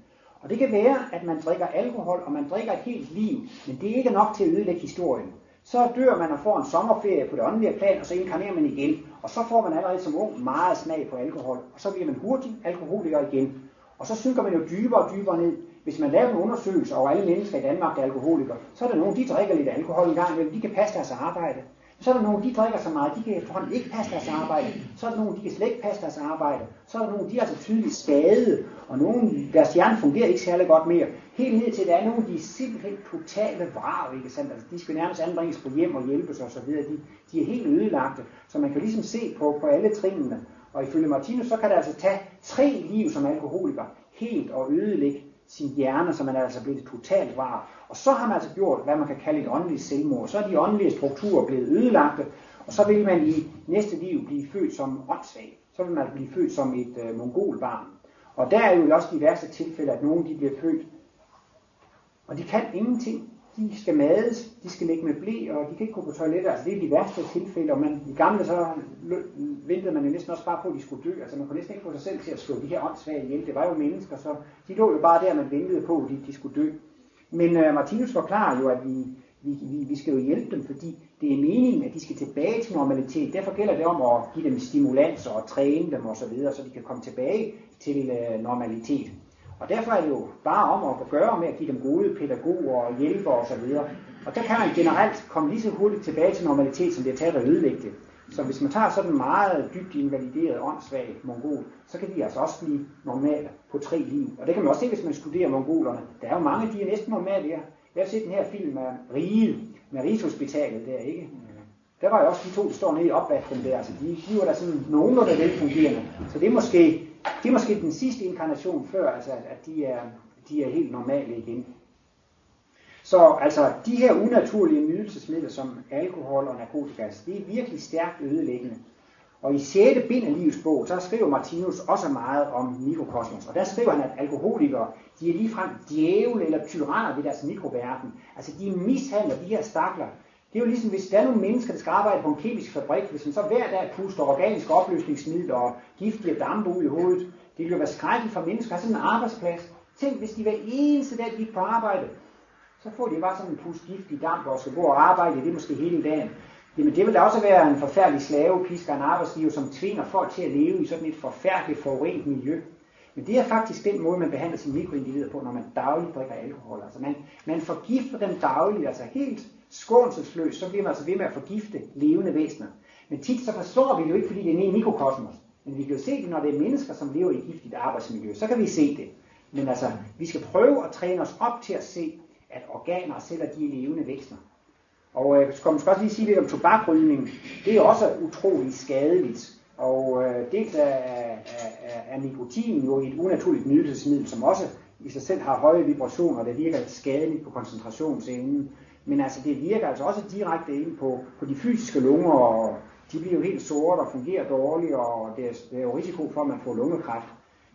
Og det kan være, at man drikker alkohol, og man drikker et helt liv, men det er ikke nok til at ødelægge historien. Så dør man og får en sommerferie på det åndelige plan, og så inkarnerer man igen. Og så får man allerede som ung meget smag på alkohol, og så bliver man hurtigt alkoholiker igen. Og så synker man jo dybere og dybere ned. Hvis man laver en undersøgelse over alle mennesker i Danmark, der er alkoholikere, så er der nogen, de drikker lidt alkohol en gang, men de kan passe deres arbejde. Så er der nogen, de drikker så meget, de kan efterhånden ikke passe deres arbejde. Så er der nogen, de kan slet ikke passe deres arbejde. Så er der nogen, de er altså tydeligt skadede, og nogen, deres hjerne fungerer ikke særlig godt mere. Helt ned til, der er nogen, de er simpelthen totale vrag, ikke sandt? Altså, de skal nærmest anbringes på hjem og hjælpes og så videre. De, de er helt ødelagte, så man kan ligesom se på, på alle trinene. Og ifølge Martinus, så kan det altså tage tre liv som alkoholiker, helt og ødelægge sin hjerne, så man er altså blevet totalt var. Og så har man altså gjort, hvad man kan kalde et åndeligt selvmord. Så er de åndelige strukturer blevet ødelagte, og så vil man i næste liv blive født som åndssvag. Så vil man blive født som et øh, mongolbarn. Og der er jo også de værste tilfælde, at nogen de bliver født, og de kan ingenting. De skal mades, de skal ligge med ble, og de kan ikke gå på toilettet. Altså det er de værste tilfælde, og man, i gamle så ventede man jo næsten også bare på, at de skulle dø. Altså man kunne næsten ikke få sig selv til at slå de her åndssvage ihjel. Det var jo mennesker, så de lå jo bare der, man ventede på, at de, de skulle dø. Men uh, Martinus forklarer jo, at vi, vi, vi, vi skal jo hjælpe dem, fordi det er meningen, at de skal tilbage til normalitet. Derfor gælder det om at give dem stimulanser og træne dem osv., så de kan komme tilbage til uh, normalitet. Og derfor er det jo bare om at gøre med at give dem gode pædagoger og hjælper osv. Og, og der kan man generelt komme lige så hurtigt tilbage til normalitet, som det er taget at ødelægge det. Så hvis man tager sådan en meget dybt invalideret, åndssvag mongol, så kan de altså også blive normale på tre liv. Og det kan man også se, hvis man studerer mongolerne. Der er jo mange, de er næsten normale der. Jeg har set den her film af Rige, med Rigshospitalet der, ikke? Der var jo også de to, der står nede i opvasken der. Altså de giver der sådan nogen, der er velfungerende. Så det er måske... Det er måske den sidste inkarnation før, altså, at de er, de er helt normale igen. Så altså, de her unaturlige nydelsesmidler som alkohol og narkotika, det er virkelig stærkt ødelæggende. Og i sjette bind af livets bog, så skriver Martinus også meget om mikrokosmos. Og der skriver han, at alkoholikere, de er ligefrem djævle eller tyranner ved deres mikroverden. Altså de mishandler de her stakler. Det er jo ligesom, hvis der er nogle mennesker, der skal arbejde på en kemisk fabrik, hvis man så hver dag puster organiske opløsningsmidler og giftige dampe ud i hovedet, det ville jo være skrækkeligt for mennesker at have sådan en arbejdsplads. Tænk, hvis de hver eneste dag gik på arbejde, så får de bare sådan en pust giftig damp og skal gå og arbejde, det er måske hele dagen. Jamen det vil da også være en forfærdelig slavepisker og en arbejdsgiver, som tvinger folk til at leve i sådan et forfærdeligt forurent miljø. Men det er faktisk den måde, man behandler sine mikroindivider på, når man dagligt drikker alkohol. Altså man, man forgifter dem dagligt, altså helt skånselsløst, så bliver man altså ved med at forgifte levende væsener. Men tit så forstår vi det jo ikke, fordi det er en mikrokosmos. Men vi kan jo se det, når det er mennesker, som lever i et giftigt arbejdsmiljø. Så kan vi se det. Men altså, vi skal prøve at træne os op til at se, at organer og celler, de er levende væsener. Og øh, så skal man også lige sige lidt om tobakrygning. Det er også utroligt skadeligt. Og øh, dels er, er, er nikotinen jo et unaturligt nydelsesmiddel, som også i sig selv har høje vibrationer, der virker skadeligt på koncentrationsevnen. Men altså det virker altså også direkte ind på, på de fysiske lunger, og de bliver jo helt sorte og fungerer dårligt, og det er, det er jo risiko for, at man får lungekræft.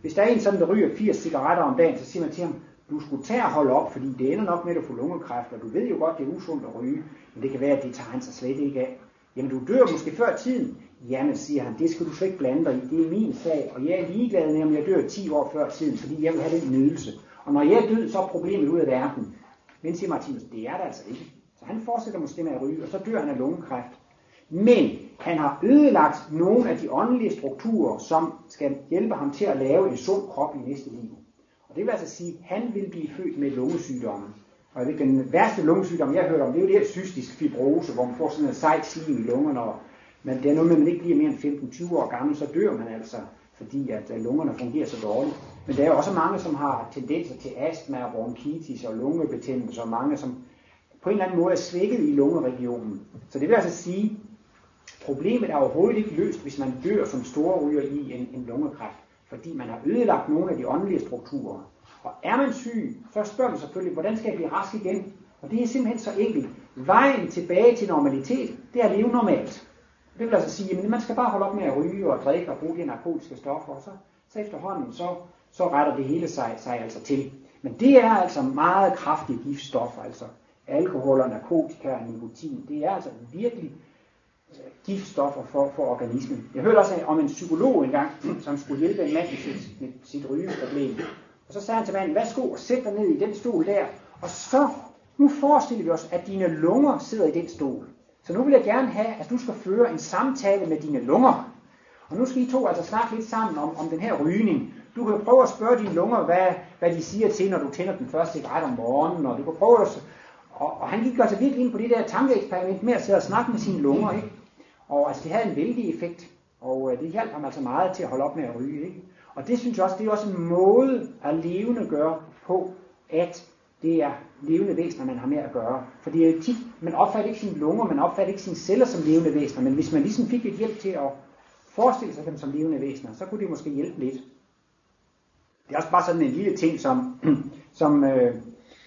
Hvis der er en sådan, der ryger firs cigaretter om dagen, så siger man til ham, du skulle tage og holde op, fordi det ender nok med at få lungekræft, og du ved jo godt, det er usundt at ryge, men det kan være, at det tager han sig slet ikke af. Jamen du dør måske før tiden. Jamen, siger han, det skal du slet ikke blande dig i, det er min sag, og jeg er ligeglad med, om jeg dør ti år før tiden, fordi jeg vil have den nydelse. Og når jeg er død, så er problemet ud af verden. Men siger Martinus, det er det altså ikke. Så han fortsætter måske med at ryge, og så dør han af lungekræft. Men han har ødelagt nogle af de åndelige strukturer, som skal hjælpe ham til at lave en sund krop i næste liv. Og det vil altså sige, at han vil blive født med lungesygdomme. Og den værste lungesygdom, jeg har hørt om, det er jo det her cystisk fibrose, hvor man får sådan en sejt slim i lungerne. Men det er noget, man ikke bliver mere end femten til tyve år gammel, så dør man altså, fordi at lungerne fungerer så dårligt. Men der er jo også mange, som har tendenser til astma, bronkitis og lungebetændelse, og mange, som på en eller anden måde er svækket i lungeregionen. Så det vil altså sige, at problemet er overhovedet ikke løst, hvis man dør som storryger i en, en lungekræft, fordi man har ødelagt nogle af de åndelige strukturer. Og er man syg, så spørger man selvfølgelig, hvordan skal jeg blive rask igen? Og det er simpelthen så enkelt. Vejen tilbage til normalitet, det er at leve normalt. Det vil altså sige, at man skal bare holde op med at ryge og drikke og bruge de narkotiske stoffer, og så, så efterhånden, så, så retter det hele sig, sig altså til. Men det er altså meget kraftige giftstoffer, altså alkohol og narkotika og nikotin, det er altså virkelig giftstoffer for, for organismen. Jeg hørte også om en psykolog engang, som skulle hjælpe en mand med sit, med sit rygeproblem. Og så sagde han til manden, værsgo og sæt dig ned i den stol der, og så, nu forestiller vi os, at dine lunger sidder i den stol. Så nu vil jeg gerne have, at du skal føre en samtale med dine lunger. Og nu skal I to altså snakke lidt sammen om, om den her rygning. Du kan prøve at spørge dine lunger, hvad, hvad de siger til, når du tænder den første cigaret om morgenen. Og du kan prøve at, Og, og han gik altså virkelig ind på det der tankeeksperiment med at sidde og snakke med sine lunger, ikke? Og altså det havde en vældig effekt, og øh, det hjalp ham altså meget til at holde op med at ryge, ikke? Og det synes jeg også, det er også en måde at levende gøre på, at det er levende væsener, man har med at gøre. For det er jo tit, man opfatter ikke sine lunger, man opfatter ikke sine celler som levende væsener, men hvis man ligesom fik et hjælp til at forestille sig dem som levende væsener, så kunne det måske hjælpe lidt. Det er også bare sådan en lille ting, som, som øh,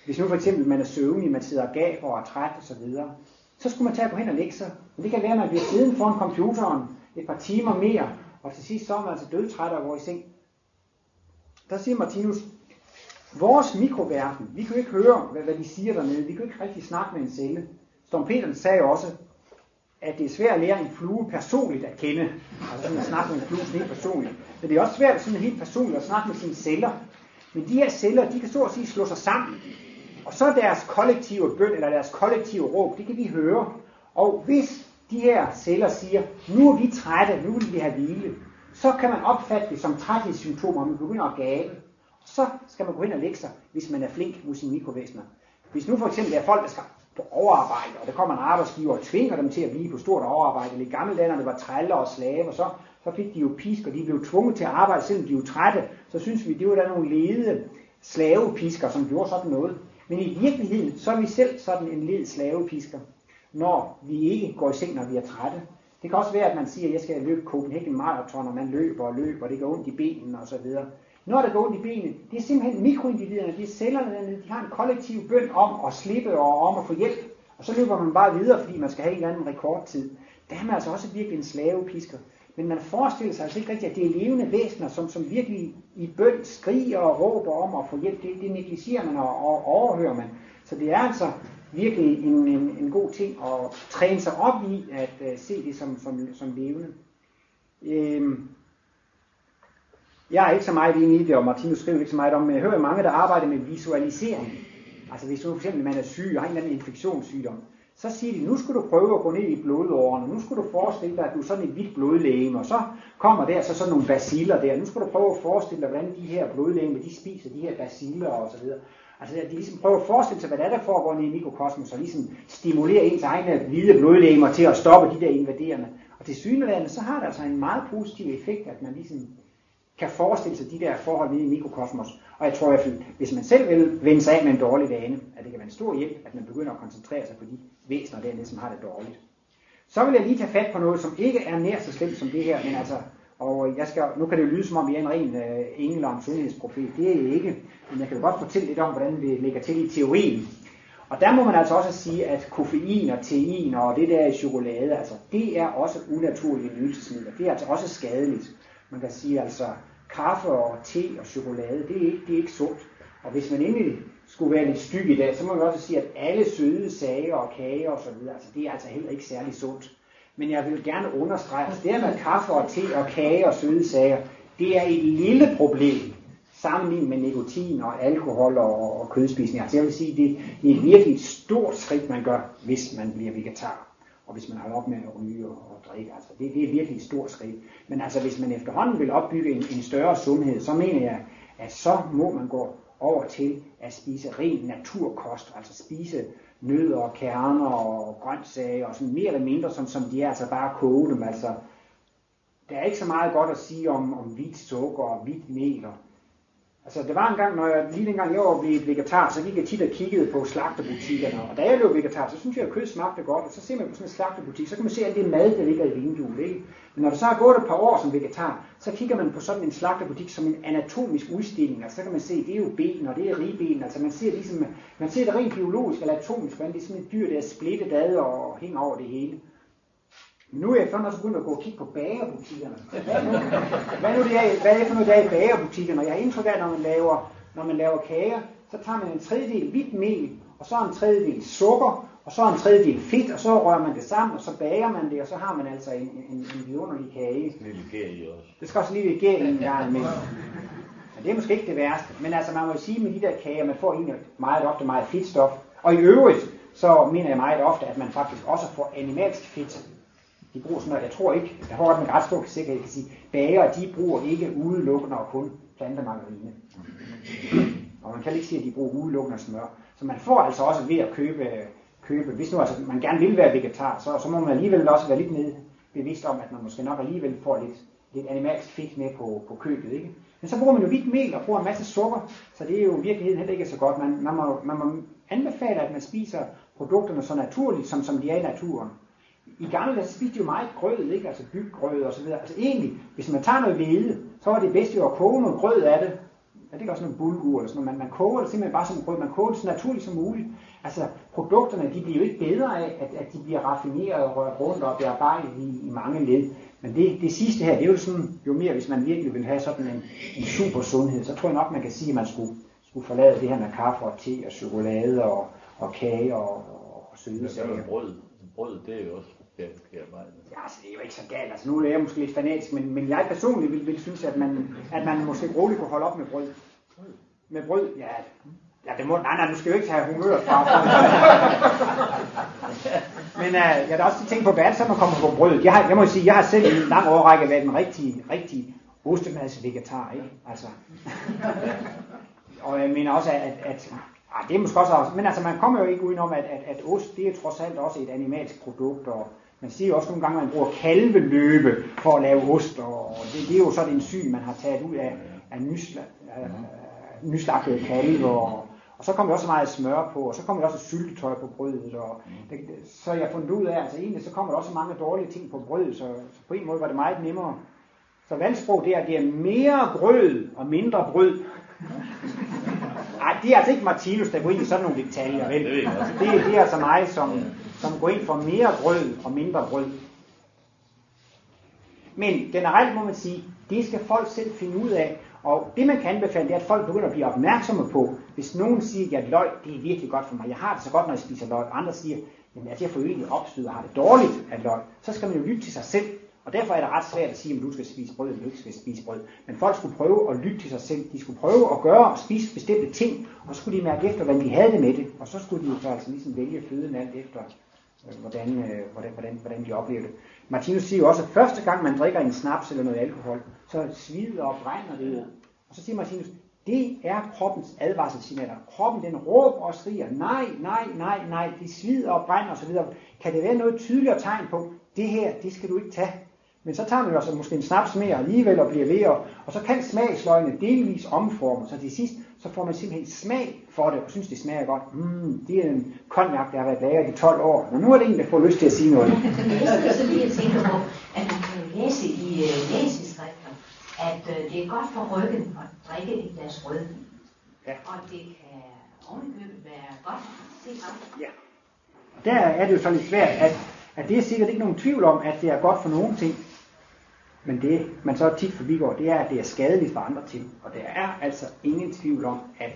hvis nu for eksempel man er søvnig, man sidder og gaber og er træt osv., så skulle man tage på hen og lægge sig. Men det kan være, at man bliver siden foran computeren et par timer mere, og til sidst så er man altså dødtræt og går i seng. Der siger Martinus, vores mikroverden, vi kan jo ikke høre, hvad, hvad de siger dernede, vi kan jo ikke rigtig snakke med en celle. Storm Petersen sagde også, at det er svært at lære en flue personligt at kende. Altså sådan at snakke med en flue helt personligt. Men det er også svært sådan helt personligt at snakke med sine celler. Men de her celler, de kan så at sige slå sig sammen. Og så deres kollektive bøn, eller deres kollektive råb, det kan vi høre. Og hvis de her celler siger, nu er vi trætte, nu vil vi have hvile, så kan man opfatte det som træthedssymptomer, og man begynder at gabe. Og så skal man gå hen og lægge sig, hvis man er flink mod sine mikrovæsener. Hvis nu for eksempel er folk, der skal på overarbejde, og der kommer en arbejdsgiver og tvinger dem til at blive på stort overarbejde, eller i gamle lande, det var træller og slave, og så, så fik de jo pisk, og de blev tvunget til at arbejde, selvom de var trætte, så synes vi, det var da nogle lede slavepisker, som gjorde sådan noget. Men i virkeligheden, så er vi selv sådan en led slavepisker, når vi ikke går i seng, når vi er trætte. Det kan også være, at man siger, at jeg skal løbe Copenhagen Marathon, og man løber og løber, og det går ondt i benene osv. Når der går ondt i benene, det er simpelthen mikroindividerne, det er cellerne dernede, de har en kollektiv bøn om at slippe og om at få hjælp. Og så løber man bare videre, fordi man skal have en eller anden rekordtid. Der er man altså også virkelig en slavepisker. Men man forestiller sig altså ikke rigtigt, at det er levende væsener, som, som virkelig i bøn skriger og råber om at få hjælp. Det, det negligerer man og, og overhører man. Så det er altså virkelig en, en, en god ting at træne sig op i, at uh, se det som, som, som levende. Øhm, jeg er ikke så meget enig i det, og Martinus skriver ikke så meget om, men jeg hører mange, der arbejder med visualisering. Altså hvis du fx man er syg og har en eller anden infektionssygdom, så siger de, nu skulle du prøve at gå ned i blodårene, nu skulle du forestille dig, at du er sådan et hvidt blodlegeme, og så kommer der så sådan nogle baciller der, nu skulle du prøve at forestille dig, hvordan de her blodlegemer, de spiser de her baciller og så videre. Altså at de ligesom prøver at forestille sig, hvad der er, der foregår nede i mikrokosmos, og ligesom stimulerer ens egne hvide blodlegemer til at stoppe de der invaderende. Og til syneladende, så har det altså en meget positiv effekt, at man ligesom kan forestille sig de der forhold nede i mikrokosmos. Og jeg tror i hvert fald, hvis man selv vil vende sig af med en dårlig vane, at det kan være en stor hjælp, at man begynder at koncentrere sig på de væsener dernede, som har det dårligt. Så vil jeg lige tage fat på noget, som ikke er nær så slemt som det her, men altså, og jeg skal, nu kan det jo lyde som om, vi er en ren øh, engel og en sundhedsprofet. Det er jeg ikke, men jeg kan jo godt fortælle lidt om, hvordan det ligger til i teorien. Og der må man altså også sige, at koffein og tein og det der i chokolade, altså, det er også unaturlige nydelsesmidler. Det er altså også skadeligt. Man kan sige altså, kaffe og te og chokolade, det er ikke, det er ikke sundt. Og hvis man endelig skulle være lidt styg i dag, så må man også sige, at alle søde sager og kager og så videre, altså, det er altså heller ikke særlig sundt. Men jeg vil gerne understrege, at det med kaffe og te og kage og søde sager, det er et lille problem sammenlignet med nikotin og alkohol og, og kødspisning. Altså jeg vil sige, det, det er virkelig et stort skridt, man gør, hvis man bliver vegetar. Og hvis man holder op med at ryge og, og drikke, altså det, det er virkelig et stort skridt. Men altså hvis man efterhånden vil opbygge en, en større sundhed, så mener jeg, at så må man gå over til at spise ren naturkost, altså spise nødder og kerner og grøntsager og sådan mere eller mindre, som, som de er, altså bare koge dem. Altså, der er ikke så meget godt at sige om, om hvidt sukker og hvidt mel. Altså, det var en gang, når jeg lige dengang jeg var blevet vegetar, så gik jeg tit og kiggede på slagtebutikkerne. Og da jeg blev vegetar, så synes jeg, at kød smagte godt. Og så ser man på sådan en slagtebutik, så kan man se alt det mad, der ligger i vinduet, ikke? Men når der så er gået et par år som vegetar, så kigger man på sådan en slagtebutik som en anatomisk udstilling. Altså, så kan man se, at det er jo ben, og det er ribben. Altså, man ser, ligesom, man ser det rent biologisk eller anatomisk, hvordan det er sådan et dyr, der er splittet ad og hænger over det hele. Nu er jeg fandme også begyndt at gå og kigge på bagerbutikkerne. Hvad nu, hvad nu det er, hvad er for noget, der er i bagerbutikkerne? Jeg har indtryk af, når man laver, når man laver kager, så tager man en tredjedel hvidt mel, og så en tredjedel sukker, og så en tredjedel fedt, og så rører man det sammen, og så bager man det, og så har man altså en, en, en vidunderlig kage. Lidt også. Det skal også lige lidt gæld en gang imellem. Men det er måske ikke det værste. Men altså, man må jo sige, med de der kager, man får egentlig meget ofte meget fedtstof. Og i øvrigt, så mener jeg meget ofte, at man faktisk også får animalsk fedt. De bruger sådan noget, jeg tror ikke, der har en ret stor sikkerhed, jeg kan sige, bager, de bruger ikke udelukkende og kun plantemargarine. og man kan ikke sige, at de bruger udelukkende smør. Så man får altså også ved at købe, købe. Hvis nu altså man gerne vil være vegetar, så, så må man alligevel også være lidt med bevidst om, at man måske nok alligevel får lidt, lidt animalsk fedt med på, på købet, ikke? Men så bruger man jo hvidt mel og bruger en masse sukker, så det er jo i virkeligheden heller ikke så godt. Man, man, må, man må anbefale, at man spiser produkterne så naturligt, som, som de er i naturen. I gamle dage spiste jo meget grød, ikke? Altså byggrød og så videre. Altså egentlig, hvis man tager noget hvede, så var det bedst jo at koge noget grød af det. Ja, det er også noget bulgur eller sådan noget. Man, man koger det simpelthen bare som grød. Man koger det så naturligt som muligt. Altså produkterne, de bliver jo ikke bedre af, at, at de bliver raffineret og rørt rundt og bearbejdet i, i mange led. Men det, det sidste her, det er jo sådan, jo mere hvis man virkelig vil have sådan en, en super sundhed, så tror jeg nok, man kan sige, at man skulle, skulle forlade det her med kaffe og te og chokolade og, og kage og, og, og søde sager. Brød. Brød, det er jo også forkert. Ja, altså, det er jo ikke så galt. Altså, nu er jeg måske lidt fanatisk, men, men jeg personligt vil, vil synes, at man, at man måske roligt kunne holde op med brød. Med brød? Ja, ja det må, nej, nej, du skal jo ikke tage humøret fra. Men uh, jeg har da også tænkt på, hvad det så, man kommer på brød. Jeg, har, jeg må sige, jeg har selv i en lang årrække været en rigtig, rigtig ostemadsvegetar, ikke? Altså. Og jeg mener også, at... at Ej, det er måske også, men altså man kommer jo ikke udenom, at, at, at ost, det er trods alt også et animalsk produkt, og man siger jo også nogle gange, at man bruger kalveløbe for at lave ost, og, og det, det er jo sådan en syg, man har taget ud af, af nysla, øh, nyslagtede kalve, og, og så kommer der også meget smør på, og så kommer der også syltetøj på brødet, og det, så jeg fundet ud af, altså egentlig så kommer der også mange dårlige ting på brødet, så, så på en måde var det meget nemmere. Så valgsprog det er, at det er mere brød og mindre brød. Nej, det er altså ikke Martinus, der går ind i sådan nogle detaljer, vel? Det, det er altså mig, som, som går ind for mere brød og mindre brød. Men generelt må man sige, det skal folk selv finde ud af. Og det man kan anbefale, det er, at folk begynder at blive opmærksomme på. Hvis nogen siger, at løg, det er virkelig godt for mig. Jeg har det så godt, når jeg spiser løg. Andre siger, jamen altså jeg får egentlig opstød og har det dårligt af løg. Så skal man jo lytte til sig selv. Og derfor er det ret svært at sige, om du skal spise brød, eller du ikke skal spise brød. Men folk skulle prøve at lytte til sig selv. De skulle prøve at gøre og spise bestemte ting, og så skulle de mærke efter, hvordan de havde det med det. Og så skulle de så altså ligesom vælge føden alt efter, hvordan, hvordan, hvordan, hvordan de oplevede det. Martinus siger jo også, at første gang man drikker en snaps eller noget alkohol, så svider og brænder det. Og så siger Martinus, det er kroppens advarselssignaler. Kroppen den råber og skriger, nej, nej, nej, nej, det svider og brænder osv. Kan det være noget tydeligere tegn på, det her, det skal du ikke tage? Men så tager man jo altså måske en snaps mere alligevel og bliver ved, og, og så kan smagsløgene delvis omforme, så til sidst, så får man simpelthen smag for det, og synes det smager godt. Mm, det er en konjak, der har været laget i tolv år, men nu er det en, der får lyst til at sige noget. Jeg så lige at tænke på, at man kan læse i lægeskrifter, at det er godt for ryggen at drikke et glas rødvin, ja. Og det kan ovenikøbet være godt til ham. Ja, og der er det jo så lidt svært, at, at det er sikkert ikke nogen tvivl om, at det er godt for nogle ting. Men det, man så tit forbigår, det er, at det er skadeligt for andre ting. Og der er altså ingen tvivl om, at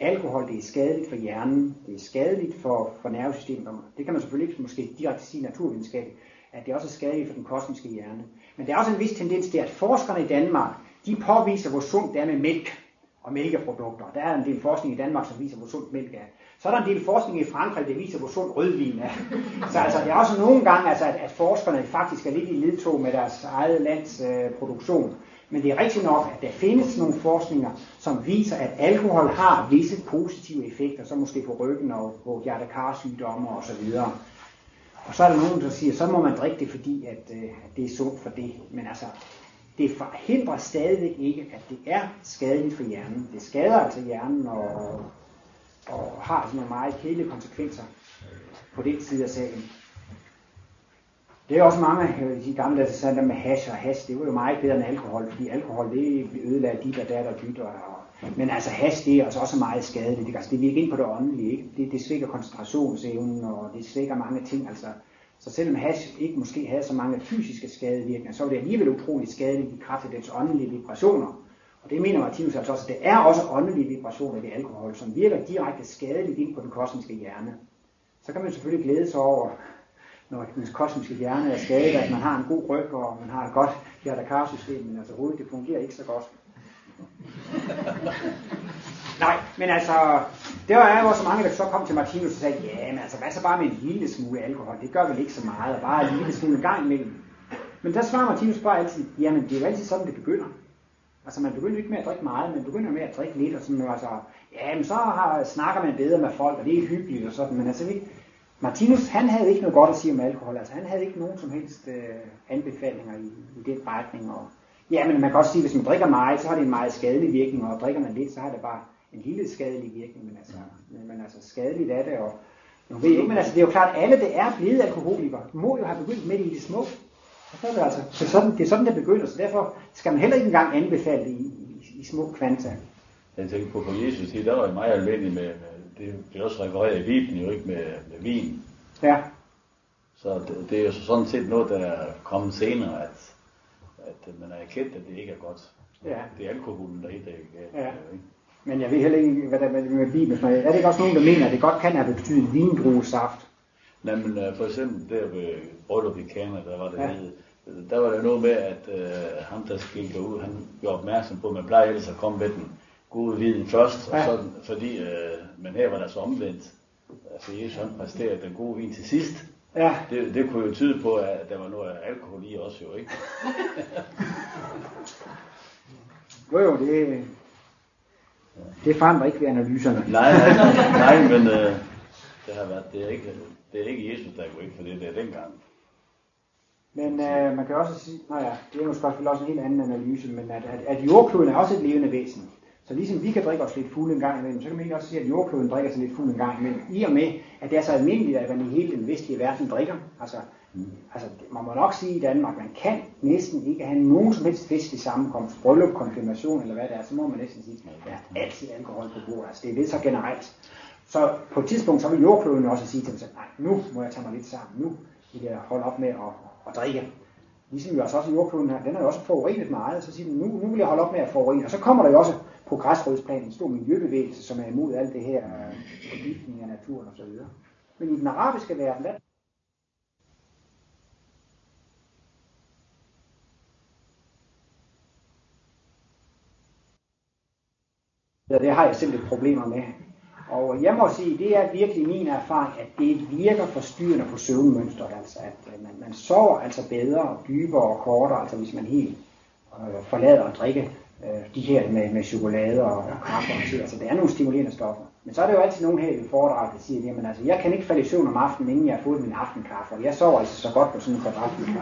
alkohol, det er skadeligt for hjernen, det er skadeligt for, for nervesystemet. Det kan man selvfølgelig ikke måske direkte sige naturvidenskabeligt, at det også er skadeligt for den kosmiske hjerne. Men der er også en vis tendens til, at forskerne i Danmark, de påviser, hvor sundt det er med mælk og mælkeprodukter. Der er en del forskning i Danmark, som viser, hvor sundt mælk er. Så er der en del forskning i Frankrig, der viser, hvor sund rødvin er. Så altså, det er også nogle gange, altså, at, at forskerne faktisk er lidt i ledtog med deres eget lands øh, produktion. Men det er rigtigt nok, at der findes nogle forskninger, som viser, at alkohol har visse positive effekter, så måske på ryggen og på hjertekarsygdomme osv. Og så er der nogen, der siger, så må man drikke det, fordi at, øh, at det er sundt for det. Men altså, det forhindrer stadig ikke, at det er skadeligt for hjernen. Det skader altså hjernen og... og har sådan nogle meget kedelige konsekvenser på den side af sagen. Det er også mange i de gamle dage, der sagde med hash og hash, det var jo meget bedre end alkohol, fordi alkohol det ødelagde dit og dat og dyt. Men altså hash, det er altså også meget skadeligt. Altså, det virker ind på det åndelige, ikke? Det, det svækker koncentrationsevnen, og det svækker mange ting. Altså. Så selvom hash ikke måske havde så mange fysiske skadevirkninger, så var det alligevel utroligt skadeligt i kraft af dets åndelige vibrationer. Og det mener Martinus altså også, at det er også åndelige vibrationer ved alkohol, som virker direkte skadeligt ind på den kosmiske hjerne. Så kan man selvfølgelig glæde sig over, når den kosmiske hjerne er skadet, at man har en god ryg, og man har et godt hjertekarsystem, men altså hovedet, det fungerer ikke så godt. Nej, men altså, der er jo også mange, der så kom til Martinus og sagde, ja, men altså, hvad så bare med en lille smule alkohol? Det gør vel ikke så meget, og bare en lille smule en gang imellem. Men der svarer Martinus bare altid, jamen det er jo altid sådan, det begynder. Altså man begynder ikke med at drikke meget, man begynder med at drikke lidt, og sådan, altså, ja, men så har, snakker man bedre med folk, og det er hyggeligt og sådan, men altså ikke, Martinus, han havde ikke noget godt at sige om alkohol, altså han havde ikke nogen som helst øh, anbefalinger i, i den retning, og ja, men man kan også sige, at hvis man drikker meget, så har det en meget skadelig virkning, og drikker man lidt, så har det bare en lille skadelig virkning, men altså, men, men altså skadeligt er det, og nu ved jeg ikke, men altså det er jo klart, at alle, der er blevet alkoholikere, må jo have begyndt med det i det små. Så er det, altså, det, er sådan, det er sådan, det begynder, så derfor skal man heller ikke engang anbefale det i, i, i små kvanta. Jeg tænker på, på Jesus tid, der var det meget almindeligt med, med det bliver også refereret i Bibelen, jo ikke med, med vin. Ja. Så det, det er jo sådan set noget, der er kommet senere, at, at man har erkendt, at det ikke er godt. Ja. Det er alkoholen, der ikke er ja. Ikke? Men jeg ved heller ikke, hvad der er med Bibelen. Er det ikke også nogen, der mener, at det godt kan have betydet vindruesaft? Nej, men uh, for eksempel der ved Bryllup i Kana, der var det ja. Nede, der var der noget med, at uh, ham der skilte ud, han gjorde opmærksom på, at man plejer ellers at komme med den gode viden først, ja. Og sådan, fordi, uh, men her var der så omvendt, altså Jesus han præsterede den gode vin til sidst. Ja. Det, det kunne jo tyde på, at der var noget alkohol i også jo, ikke? Jo jo, det, det forandrer ikke ved analyserne. Nej, nej, nej men uh, det har været, det er ikke... Det er ikke Jesus, der er ikke for det, det er dengang. Men øh, man kan også sige, nej ja, det er måske også en helt anden analyse, men at, at, at jordkloden er også et levende væsen. Så ligesom vi kan drikke os lidt fulde en gang imellem, så kan man ikke også sige, at jordkloden drikker sig lidt fulde en gang imellem. I og med, at det er så almindeligt, at man i hele den vestlige verden drikker. Altså, mm. altså man må nok sige i Danmark, man kan næsten ikke have nogen som helst festlig sammenkomst, bryllup, konfirmation eller hvad det er, så må man næsten sige, at der er altid alkohol på bordet. Altså, det er lidt så generelt. Så på et tidspunkt, så vil jordkloden også sige til dem selv, nej, nu må jeg tage mig lidt sammen, nu vil jeg holde op med at, at drikke. Ligesom jo altså også jordkloden her, den er jo også forurenet meget, så siger den, nu, nu vil jeg holde op med at forurene. Og så kommer der jo også på græsrødsplanen en stor miljøbevægelse, som er imod alt det her forgiftning af naturen og så videre. Men i den arabiske verden, hvad? Ja, det har jeg simpelthen problemer med. Og jeg må sige, det er virkelig min erfaring, at det virker forstyrrende på søvnmønstret, altså at man, man sover altså bedre, dybere og kortere, altså hvis man helt øh, forlader at drikke øh, de her med, med chokolade og, og kaffe og te, altså der er nogle stimulerende stoffer. Men så er det jo altid nogen her i foredrag, der siger, jamen altså jeg kan ikke falde i søvn om aftenen, inden jeg har fået min aftenkaffe, og jeg sover altså så godt på sådan en kaffe.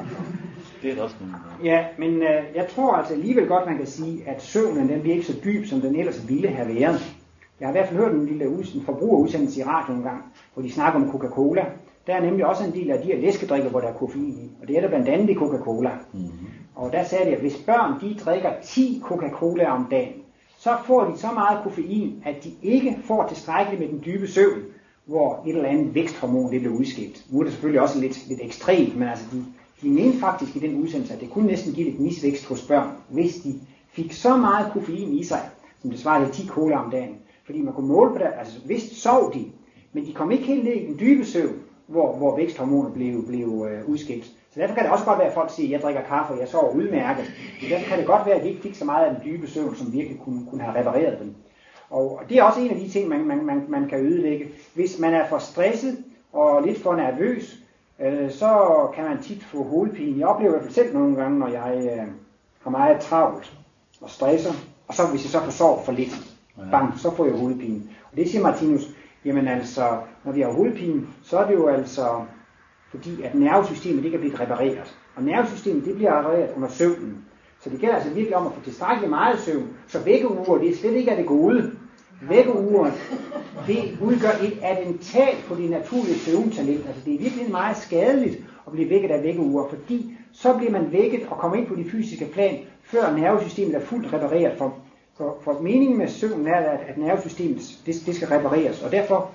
Det er også noget. Ja, men øh, jeg tror altså alligevel godt, man kan sige, at søvnen den bliver ikke så dyb, som den ellers ville have været. Jeg har i hvert fald hørt en lille forbrugerudsendelse i radioen en gang, hvor de snakker om Coca-Cola. Der er nemlig også en del af de her læskedrikker, hvor der er koffein i, og det er der blandt andet i Coca-Cola. Mm-hmm. Og der sagde de, at hvis børn de drikker ti Coca-Cola om dagen, så får de så meget koffein, at de ikke får tilstrækkeligt med den dybe søvn, hvor et eller andet væksthormon det bliver udskilt. Nu er det selvfølgelig også lidt, lidt ekstremt, men altså de, de mente faktisk i den udsendelse, at det kunne næsten give lidt misvækst hos børn, hvis de fik så meget koffein i sig, som det svarer til ti cola om dagen. Fordi man kunne måle på det, altså vist sov de, men de kom ikke helt ned i den dybe søvn, hvor, hvor væksthormoner blev, blev øh, udskilt. Så derfor kan det også godt være, at folk siger, at jeg drikker kaffe, og jeg sover udmærket. Men derfor kan det godt være, at de ikke fik så meget af den dybe søvn, som virkelig kunne, kunne have repareret dem. Og, og det er også en af de ting, man, man, man, man kan ødelægge. Hvis man er for stresset og lidt for nervøs, øh, så kan man tit få hovedpine. Jeg oplever i hvert fald selv nogle gange, når jeg øh, har meget travlt og stresser, og så hvis jeg så får sovet for lidt. Bang, så får jeg hovedpine. Og det siger Martinus, jamen altså, når vi har hovedpine, så er det jo altså, fordi at nervesystemet ikke er blevet repareret. Og nervesystemet, det bliver repareret under søvnen. Så det gælder altså virkelig om at få tilstrækkeligt meget søvn. Så vækkeuret, det er slet ikke af det gode. Vækkeuret, det udgør et attentat på det naturlige søvntalent. Altså det er virkelig meget skadeligt at blive vækket af vækkeuret, fordi så bliver man vækket og kommer ind på de fysiske plan, før nervesystemet er fuldt repareret for For, for meningen med søvn er, at, at nervesystemet det, det skal repareres, og derfor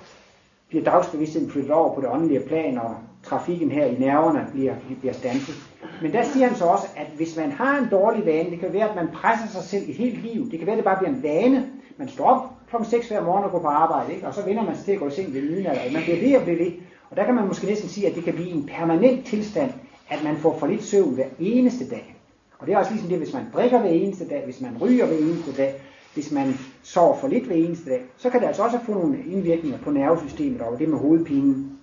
bliver dagsbevidstheden flyttet over på det åndelige plan, og trafikken her i nerverne bliver, bliver standset. Men der siger han så også, at hvis man har en dårlig vane, det kan være, at man presser sig selv et helt liv. Det kan være, at det bare bliver en vane. Man står op klokken seks hver morgen og går på arbejde, ikke? Og så vender man sig til at gå i seng ved midnat. Man bliver ved og bliver ved. Og der kan man måske næsten sige, at det kan blive en permanent tilstand, at man får for lidt søvn hver eneste dag. Og det er også ligesom det, hvis man drikker hver eneste dag, hvis man ryger hver eneste dag, hvis man sover for lidt hver eneste dag, så kan det altså også få nogle indvirkninger på nervesystemet og det med hovedpinen.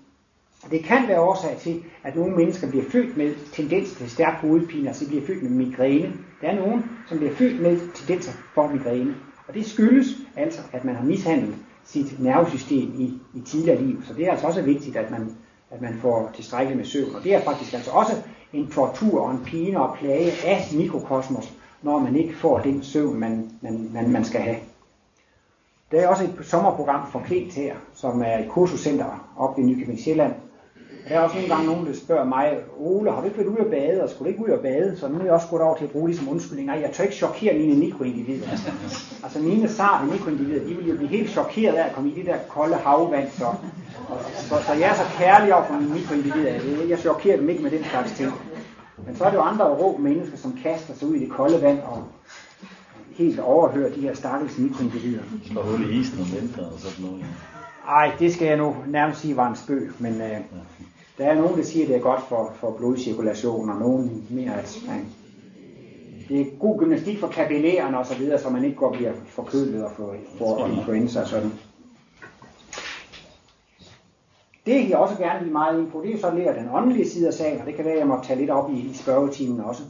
Og det kan være årsag til, at nogle mennesker bliver født med tendenser til stærk hovedpine, altså de bliver født med migræne. Der er nogen, som bliver født med tendenser for migræne. Og det skyldes altså, at man har mishandlet sit nervesystem i, i tidligere liv. Så det er altså også vigtigt, at man, at man får tilstrækkeligt med søvn. Og det er faktisk altså også en tortur og en pine og plage af mikrokosmos, når man ikke får den søvn, man, man, man, man skal have. Der er også et sommerprogram for Klint her, som er et kursuscenter oppe i Nykøbing Sjælland. Der er også nogle gange nogen, der spørger mig, Ole, har du ikke været ude at bade, og skulle du ikke ud at bade? Så nu er jeg også gået over til at bruge det som undskyldning. Nej, jeg tør ikke chokere mine mikroindivider. Altså mine sarte mikroindivider, de vil jo blive helt chokeret af at komme i det der kolde havvand. Så, så, så jeg er så kærlig over for mine mikroindivider, jeg chokerer dem ikke med den slags ting. Men så er det jo andre rå mennesker, som kaster sig ud i det kolde vand og helt overhører de her stakkels mikroindivider. Slå hul i isen og venter og sådan noget. Ej, det skal jeg nu nærmest sige var en spøg, men øh, der er nogen, der siger, at det er godt for, for blodcirkulation, og nogen mere, at det er god gymnastik for kapillærerne og så videre, så man ikke går og bliver forkølet og får, får influenza og sådan. Det, jeg også gerne vil meget ind på, det er så lidt den åndelige side af sagen, og det kan være, at jeg må tage lidt op i, i spørgetimen også.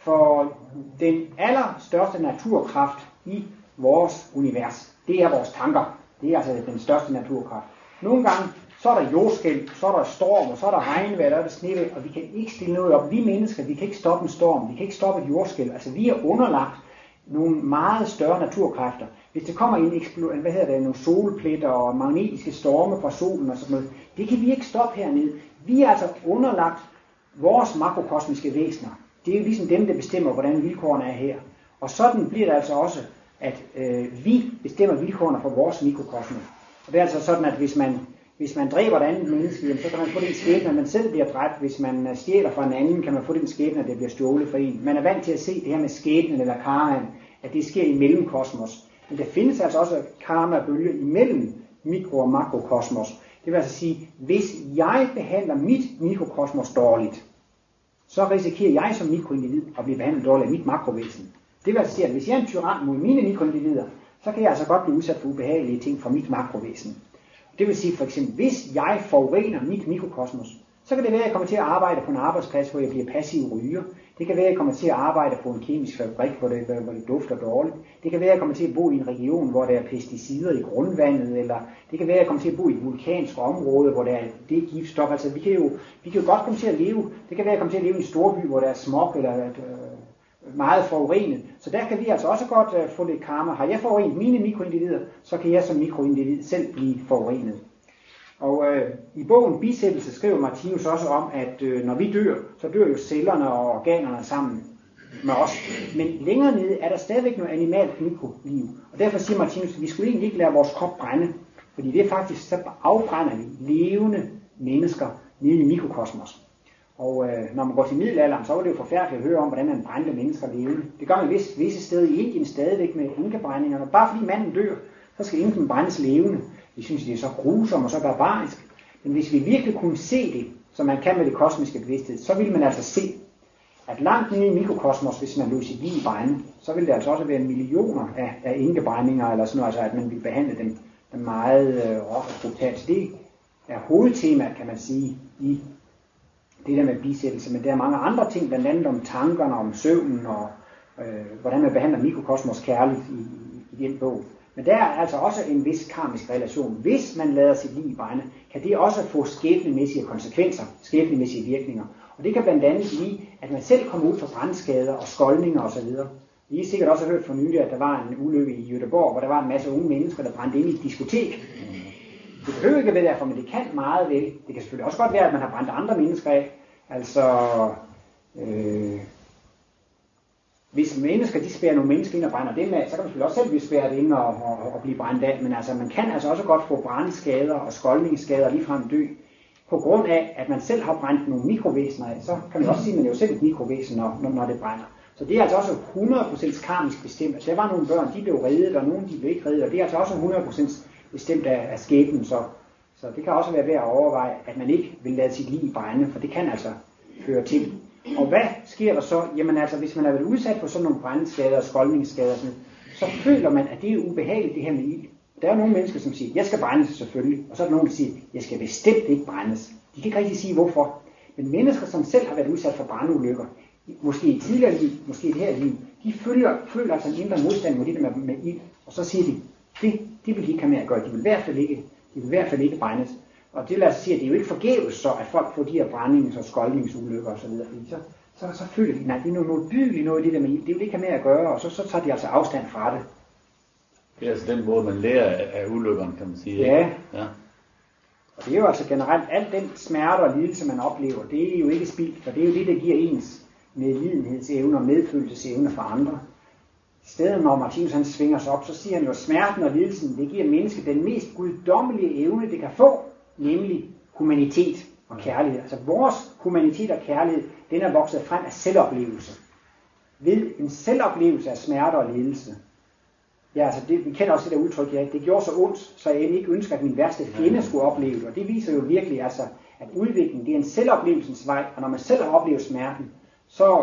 For den allerstørste naturkraft i vores univers, det er vores tanker. Det er altså den største naturkraft. Nogle gange, så er der jordskælv, så er der storm, og så er der regnvejr, der er der snevejr, og vi kan ikke stille noget op. Vi mennesker, vi kan ikke stoppe en storm, vi kan ikke stoppe et jordskælv. Altså, vi er underlagt nogle meget større naturkræfter. Hvis der kommer en eksplo- hvad hedder det, nogle solpletter og magnetiske storme fra solen og sådan noget, det kan vi ikke stoppe hernede. Vi er altså underlagt vores makrokosmiske væsener. Det er jo ligesom dem, der bestemmer, hvordan vilkårene er her. Og sådan bliver det altså også, at øh, vi bestemmer vilkårene for vores mikrokosmos. Og det er altså sådan, at hvis man, hvis man dræber et andet menneske, så kan man få den skæbne, at man selv bliver dræbt. Hvis man stjæler fra en anden, kan man få den skæbne, at det bliver stjålet for en. Man er vant til at se det her med skæbnen eller karmaen, at det sker i mellemkosmos. Men der findes altså også karma-bølger imellem mikro- og makrokosmos. Det vil altså sige, hvis jeg behandler mit mikrokosmos dårligt, så risikerer jeg som mikroindivid at blive behandlet dårligt af mit makrovæsen. Det vil altså sige, at hvis jeg er en tyran mod mine mikroindivider, så kan jeg altså godt blive udsat for ubehagelige ting fra mit makrovæsen. Det vil sige for eksempel, hvis jeg forurener mit mikrokosmos, så kan det være, at jeg kommer til at arbejde på en arbejdsplads, hvor jeg bliver passiv ryger. Det kan være, at jeg kommer til at arbejde på en kemisk fabrik, hvor det, hvor det dufter dårligt. Det kan være, at jeg kommer til at bo i en region, hvor der er pesticider i grundvandet. Eller det kan være, at jeg kommer til at bo i et vulkansk område, hvor der er det giftstof. Altså, vi kan jo, vi kan jo godt komme til at leve. Det kan være, at jeg kommer til at leve i en storby, hvor der er smog eller øh, meget forurenet. Så der kan vi altså også godt øh, få lidt karma. Har jeg forurenet mine mikroindivider, så kan jeg som mikroindivid selv blive forurenet. Og øh, i bogen Bisættelse skriver Martinus også om, at øh, når vi dør, så dør jo cellerne og organerne sammen med os. Men længere nede er der stadigvæk noget animalt mikroliv. Og derfor siger Martinus, at vi skulle egentlig ikke lade vores krop brænde. Fordi det er faktisk, så afbrænder vi levende mennesker nede i mikrokosmos. Og øh, når man går til middelalderen, så var det jo forfærdeligt at høre om, hvordan man brændte mennesker levende. Det gør man visse, visse steder i Indien stadigvæk med inkebrændingerne. Bare fordi manden dør, så skal Indien brændes levende. Vi synes, det er så grusomt og så barbarisk. Men hvis vi virkelig kunne se det, som man kan med det kosmiske bevidsthed, så ville man altså se, at langt nede i mikrokosmos, hvis man lod sit liv brænde, så ville der altså også være millioner af, af indgebrændinger, eller sådan noget, altså at man ville behandle dem meget øh, råt og brutalt. Det er hovedtemaet, kan man sige, i det der med bisættelse. Men der er mange andre ting, blandt andet om tankerne, om søvnen, og øh, hvordan man behandler mikrokosmos kærligt i, i, i den bog. Men der er altså også en vis karmisk relation. Hvis man lader sit liv brænde, kan det også få skæbnemæssige konsekvenser, skæbnemæssige virkninger. Og det kan blandt andet blive, at man selv kommer ud for brandskader og skoldninger osv. I er sikkert også hørt for nylig, at der var en ulykke i Göteborg, hvor der var en masse unge mennesker, der brændte ind i et diskotek. Det behøver ikke at være derfor, men det kan meget vel. Det kan selvfølgelig også godt være, at man har brændt andre mennesker af. Altså... Øh Hvis mennesker, de spærer nogle mennesker ind og brænder dem af, så kan man selvfølgelig også selv blive spæret ind og, og, og blive brændt af. Men altså, man kan altså også godt få brandskader og skoldningsskader ligefrem dø. På grund af, at man selv har brændt nogle mikrovæsener af, så kan man også sige, at man er jo selv et mikrovæsen, når, når det brænder. Så det er altså også hundrede procent karmisk bestemt. Altså, der var nogle børn, de blev reddet, og nogle de blev ikke reddet, og det er altså også hundrede procent bestemt af, af skæbnen. Så, så det kan også være værd at overveje, at man ikke vil lade sit liv brænde, for det kan altså føre til. Og hvad sker der så? Jamen altså, hvis man er blevet udsat for sådan nogle brandskader og skoldningsskader, så føler man, at det er ubehageligt, det her med ild. Der er nogle mennesker, som siger, jeg skal brændes selvfølgelig. Og så er der nogen, der siger, jeg skal bestemt ikke brændes. De kan ikke rigtig sige hvorfor. Men mennesker, som selv har været udsat for barneulykker, måske i tidligere liv, måske i det her liv, de føler, føler altså en indre modstand mod det med, med ild, og så siger de, det, det vil de ikke have med at gøre, de vil i hvert fald ikke, de vil i hvert fald ikke brændes. Og det vil altså sige, at det er jo ikke forgæves så, at folk får de her brændings- og skoldningsulykker osv., fordi så, så, så føler de, nej, det er noget modbydeligt noget, det der med ild, det vil de ikke have med at gøre, og så, så tager de altså afstand fra det. Det er altså den måde, man lærer af ulykkerne, kan man sige. Ja. Ja. Og det er jo altså generelt, al den smerte og lidelse, man oplever, det er jo ikke spildt, for det er jo det, der giver ens medlidenhedsevne og medfølelsesevne for andre. I stedet, når Martinus han svinger sig op, så siger han jo, at smerten og lidelsen, det giver mennesket den mest guddommelige evne, det kan få, nemlig humanitet og kærlighed. Altså vores humanitet og kærlighed, den er vokset frem af selvoplevelse. Ved en selvoplevelse af smerte og lidelse. Ja, altså det, vi kender også det der udtryk, ja, det gjorde så ondt, så jeg ikke ønsker, at min værste fjende skulle opleve det. Og det viser jo virkelig, altså, at udviklingen, det er en selvoplevelsens vej, og når man selv har oplevet smerten, så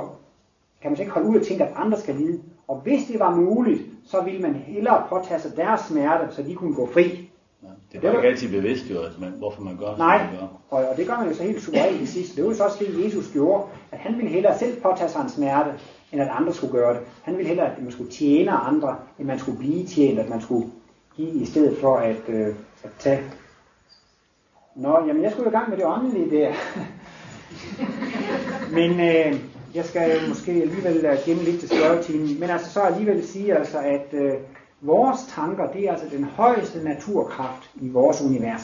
kan man så ikke holde ud og tænke, at andre skal lide. Og hvis det var muligt, så ville man hellere påtage sig deres smerte, så de kunne gå fri. Ja, det er jo ikke altid bevidst, jo, altså, man, hvorfor man gør det. Nej, man gør. Og, og det gør man jo så helt suverænt i sidst. Det var jo så også det, Jesus gjorde, at han ville hellere selv påtage sig en smerte, end at andre skulle gøre det. Han ville hellere, at man skulle tjene andre, end man skulle blive tjent, at man skulle give i stedet for at, øh, at tage. Nå, jamen jeg skulle jo i gang med det åndelige der. Men øh, jeg skal måske alligevel gemme lidt til spørgetimen. Men altså så alligevel sige, altså, at øh, vores tanker, det er altså den højeste naturkraft i vores univers.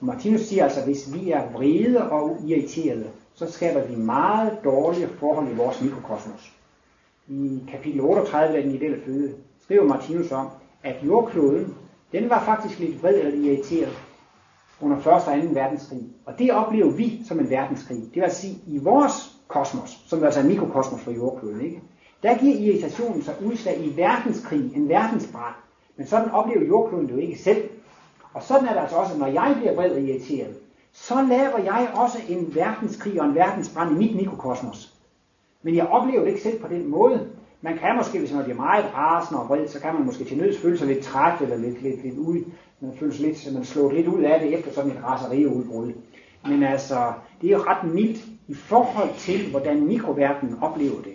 Og Martinus siger altså, at hvis vi er vrede og irriterede, så skaber vi meget dårlige forhold i vores mikrokosmos. I kapitel otteogtredive af Den ideelle føde skriver Martinus om, at jordkloden, den var faktisk lidt vred eller irriteret under første og anden verdenskrig. Og det oplever vi som en verdenskrig. Det vil sige, i vores kosmos, som altså er en mikrokosmos for jordkloden, ikke? Der giver irritationen sig udslag i verdenskrig, en verdensbrand. Men sådan oplever jordkloden det jo ikke selv. Og sådan er det altså også, når jeg bliver vred og irriteret, så laver jeg også en verdenskrig og en verdensbrand i mit mikrokosmos. Men jeg oplever det ikke selv på den måde. Man kan måske, hvis man bliver meget rasende og vred, så kan man måske til nøds føle sig lidt træt eller lidt, lidt, lidt ud. Man føler sig lidt, man slår lidt ud af det efter sådan et raseriudbrud. Men altså, det er jo ret mildt i forhold til, hvordan mikroverdenen oplever det.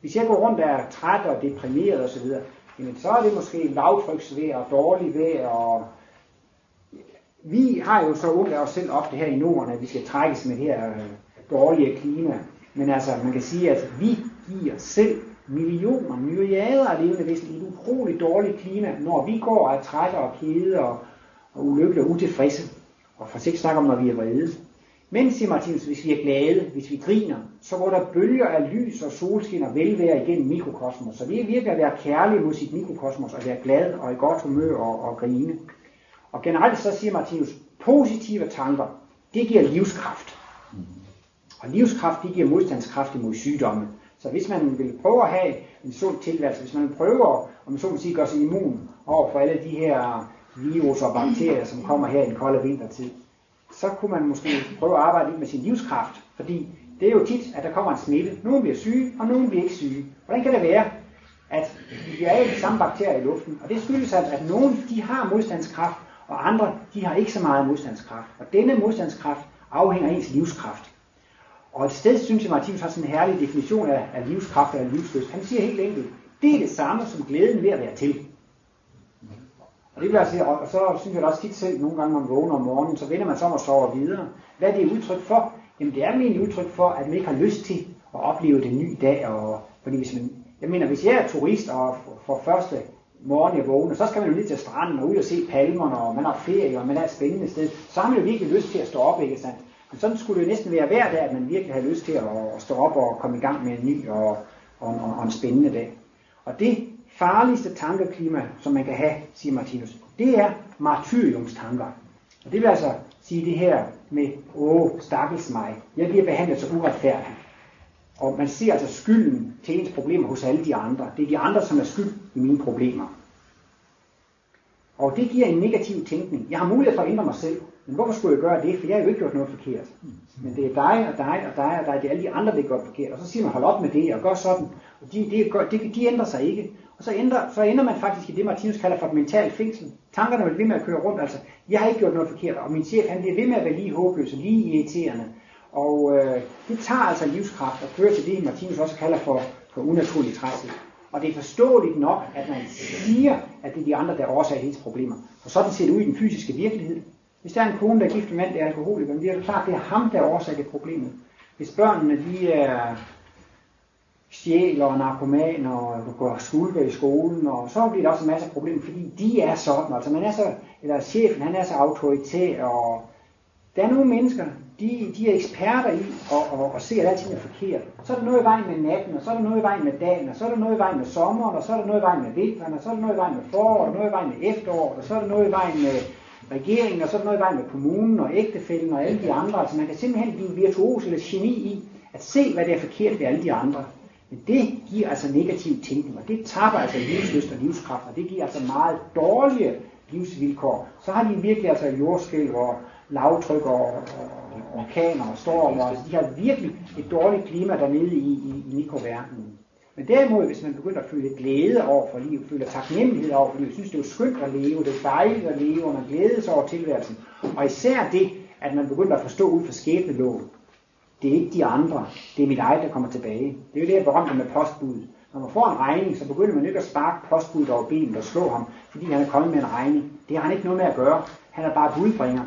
Hvis jeg går rundt og er træt og deprimeret osv., jamen så er det måske lavtryksvejr og dårlig vejr. Og vi har jo så ondt af os selv ofte her i Norden, at vi skal trækkes med det her dårlige klima. Men altså, man kan sige, at vi giver selv millioner, myriader af levende væsener i et utroligt dårligt klima, når vi går og er trætte og kede og, og ulykkelige og utilfredse. Og for ikke snakke om, når vi er vrede. Men, siger Martinus, hvis vi er glade, hvis vi griner, så går der bølger af lys og solskin og velvære igennem mikrokosmos. Så vi er virkelig at være kærlige mod sit mikrokosmos og være glad og i godt humør og, og grine. Og generelt så siger Martinus, positive tanker, det giver livskraft. Og livskraft, det giver modstandskraft imod sygdomme. Så hvis man vil prøve at have en sund tilværelse, hvis man prøver, om man så må sige, gør sig immun over for alle de her virus og bakterier, som kommer her i den kolde vintertid, så kunne man måske prøve at arbejde lidt med sin livskraft. Fordi det er jo tit, at der kommer en smitte. Nogen bliver syge, og nogen bliver ikke syge. Hvordan kan det være, at vi er de samme bakterier i luften? Og det skyldes altså, at nogen de har modstandskraft, og andre de har ikke så meget modstandskraft. Og denne modstandskraft afhænger af ens livskraft. Og et sted, synes jeg, Martinus har sådan en herlig definition af, af livskraft og af livslyst. Han siger helt enkelt, det er det samme som glæden ved at være til. Og det vil altså, og så synes jeg også tit selv, nogle gange når man vågner om morgenen, så vender man sig om og sover videre. Hvad er det udtryk for? Jamen det er egentlig udtryk for, at man ikke har lyst til at opleve den nye dag. Og, fordi hvis man, jeg mener, hvis jeg er turist og for første morgen jeg vågner, så skal man jo ned til stranden og ud og se palmerne, og man har ferie, og man er et spændende sted. Så har man jo virkelig lyst til at stå op, ikke sandt? Men sådan skulle det næsten være hver dag, at man virkelig havde lyst til at stå op og komme i gang med en ny og, og, og, og en spændende dag. Og det farligste tankeklima, som man kan have, siger Martinus, det er martyriumstanker. Og det vil altså sige det her med, åh, stakkels mig, jeg bliver behandlet så uretfærdigt. Og man ser altså skylden til ens problemer hos alle de andre. Det er de andre, som er skyld i mine problemer. Og det giver en negativ tænkning. Jeg har mulighed for at ændre mig selv. Men hvorfor skulle jeg gøre det? For jeg har jo ikke gjort noget forkert. Men det er dig og dig og dig og dig. Det er alle de andre, der gør forkert. Og så siger man, hold op med det og gør sådan. Og de, de, de, de ændrer sig ikke. Og så ender, så ender man faktisk i det, Martinus kalder for et mentalt fængsel. Tankerne vil ved med at køre rundt, altså, jeg har ikke gjort noget forkert, og min chef, han bliver ved med at være lige håbløs og lige irriterende. Og øh, det tager altså livskraft og fører til det, Martinus også kalder for, for unaturlig træthed. Og det er forståeligt nok, at man siger, at det er de andre, der årsager hendes problemer. For sådan ser det ud i den fysiske virkelighed. Hvis der er en kone, der er gift med mand, der er alkoholiker, men det er jo klart, det er ham, der årsager problemet. Hvis børnene, de er sjæler og narkomaner, og du går skulker i skolen, og så bliver der også en masse problemer, fordi de er sådan. Altså man er så, eller chefen, han er så autoritær, og der er nogle mennesker, de, de er eksperter i og, og, og ser, at alting er forkert. Så er der noget i vejen med natten, og så er der noget i vejen med dagen, og så er der noget i vejen med sommeren, og så er der noget i vejen med vinteren, og så er der noget i vejen med foråret, og noget i vejen med efteråret, og så er der noget i vejen med regeringen, og så er der noget i vejen med kommunen og ægtefælden og alle de andre. Altså man kan simpelthen blive virtuos eller geni i at se, hvad der er forkert ved alle de andre. Men det giver altså negativ tænkning, og det tapper altså livslyst og livskraft, og det giver altså meget dårlige livsvilkår. Så har de virkelig altså jordskælv og lavtryk og, og, og orkaner og stormer, altså de har virkelig et dårligt klima dernede i, i, i mikroverdenen. Men derimod, hvis man begynder at føle glæde over for livet, føler taknemmelighed over for livet, synes det er skønt at leve, det er dejligt at leve, og man glæder sig over tilværelsen. Og især det, at man begynder at forstå ud for skæbneloven. Det er ikke de andre, det er mit eget, der kommer tilbage. Det er jo det, jeg berømte med postbuddet. Når man får en regning, så begynder man ikke at sparke postbuddet over bilen og slå ham, fordi han er kommet med en regning. Det har han ikke noget med at gøre. Han er bare budbringer.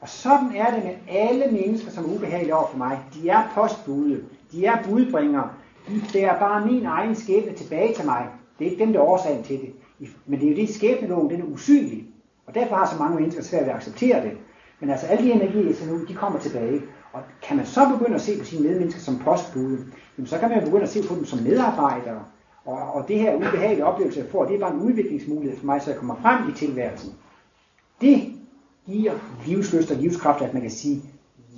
Og sådan er det med alle mennesker, som er ubehagelige over for mig. De er postbuddet. De er budbringere. Det er bare min egen skæbne tilbage til mig. Det er ikke dem, der er årsagen til det. Men det er jo det, skæbneloven, den er usynlig. Og derfor har så mange mennesker svært ved at acceptere det. Men altså alle de energier nu, de kommer tilbage. Og kan man så begynde at se på sine medmennesker som postbude, så kan man begynde at se på dem som medarbejdere. Og, og det her ubehagelige oplevelse, jeg får, det er bare en udviklingsmulighed for mig, så jeg kommer frem i tilværelsen. Det giver livslyst og livskraft, at man kan sige,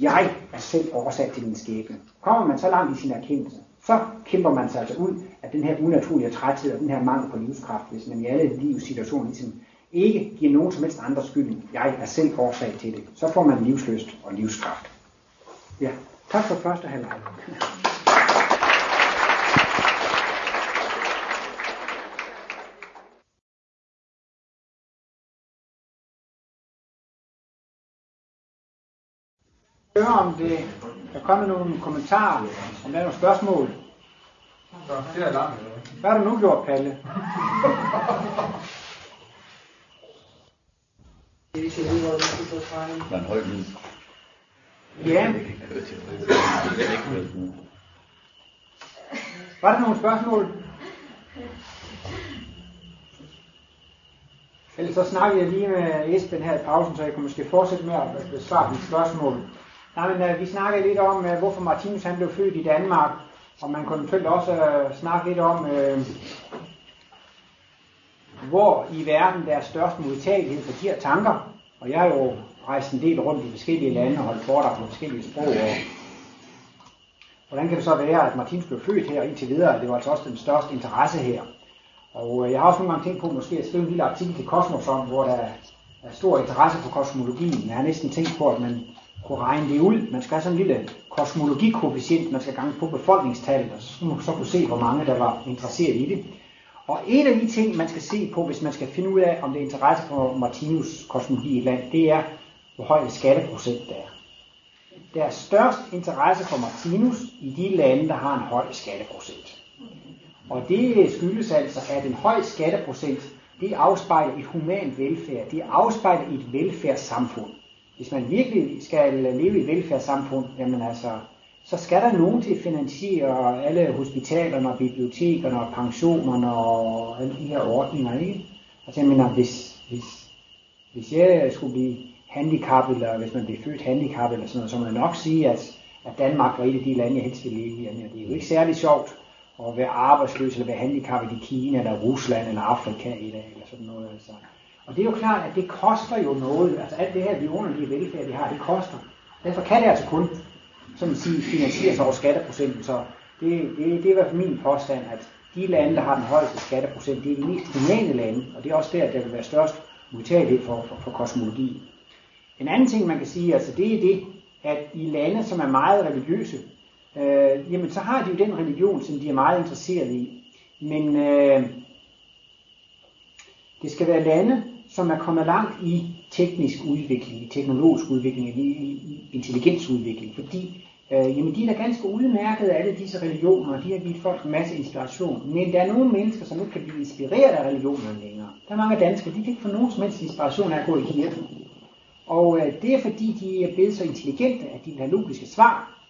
jeg er selv årsag til min skæbne. Kommer man så langt i sin erkendelse, så kæmper man sig altså ud af den her unaturlige træthed og den her mangel på livskraft, hvis man i alle livssituationer ligesom ikke giver nogen som helst andre skylden. Jeg er selv årsag til det. Så får man livslyst og livskraft. Ja, tak for første halvleg. Jeg hører om det, der kommer nogle kommentarer, om der er nogle spørgsmål. Hvad har du nu gjort, Palle? Man højt lyd. Ja. Var der nogle spørgsmål? Ellers så snakkede jeg lige med Esben her i pausen, så jeg kunne måske fortsætte med at besvare dine spørgsmål. Nej, men vi snakkede lidt om, hvorfor Martinus han blev født i Danmark, og man kunne selvfølgelig også snakke lidt om, hvor i verden der er størst modtagelighed for de her tanker. Og jeg er jo rejst en del rundt i forskellige lande og holdt foredrag på forskellige sprog. Og hvordan kan det så være, at Martinus blev født her indtil videre? Det var altså også den største interesse her. Og jeg har også nogle gange tænkt på måske at skrive en lille artikel til Cosmos om, hvor der er stor interesse for kosmologien. Jeg har næsten tænkt på, at man kunne regne det ud. Man skal have sådan en lille kosmologikoefficient, man skal gange på befolkningstallet, og så man så kunne se, hvor mange der var interesseret i det. Og en af de ting, man skal se på, hvis man skal finde ud af, om det er interesse for Martinus kosmologi i et land, det er, hvor høj en skatteprocent der er. Der er størst interesse for Martinus i de lande, der har en høj skatteprocent. Og det skyldes altså, at en høj skatteprocent, det afspejler et humant velfærd, det afspejler et velfærdssamfund. Hvis man virkelig skal leve i et velfærdssamfund, jamen altså, så skal der nogen til at finansiere alle hospitalerne og bibliotekerne og pensionerne og alle de her ordninger, ikke? Altså jeg mener, hvis, hvis, hvis jeg skulle blive handicappet, eller hvis man blev født handicappet eller sådan noget, så må jeg nok sige, at, at Danmark var et af de lande, jeg helst ville leve i. Det er jo ikke særlig sjovt at være arbejdsløs eller være handicappet i Kina eller Rusland eller Afrika i dag eller sådan noget. Altså. Og det er jo klart, at det koster jo noget. Altså alt det her vidunderlige velfærd, vi har, det koster. Derfor kan det altså kun, som man siger, finansieres over skatteprocenten. Så det, det, det er i hvert fald min påstand, at de lande, der har den højeste skatteprocent, det er de mest humane lande, og det er også der, der vil være størst modtagelighed for, for, for kosmologi. En anden ting, man kan sige, altså det er det, at i lande, som er meget religiøse, øh, jamen så har de jo den religion, som de er meget interesserede i. Men øh, Det skal være lande, som er kommet langt i teknisk udvikling, i teknologisk udvikling, i, i intelligensudvikling, fordi øh, jamen, de er ganske udmærket af alle disse religioner, og de har givet folk en masse inspiration. Men der er nogle mennesker, som ikke kan blive inspireret af religionerne længere. Der er mange danskere, de kan ikke få nogen som helst inspiration af at gå i kirken. Og øh, det er fordi, de er blevet så intelligente, at de vil have logiske svar.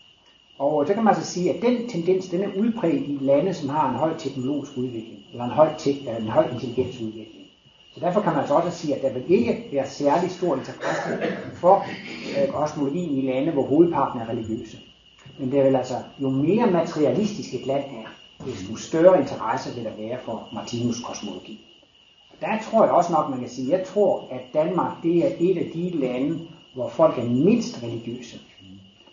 Og så kan man så sige, at den tendens, den er udbredt i lande, som har en høj teknologisk udvikling, eller en høj, te- en høj intelligensudvikling. Så derfor kan man så også sige, at der vil ikke være særlig stor interesse for kosmologien i lande, hvor hovedparten er religiøse. Men det er vel altså, jo mere materialistisk et land er, desto større interesse vil der være for Martinus' kosmologi. Og der tror jeg også nok, man kan sige, jeg tror, at Danmark, det er et af de lande, hvor folk er mindst religiøse.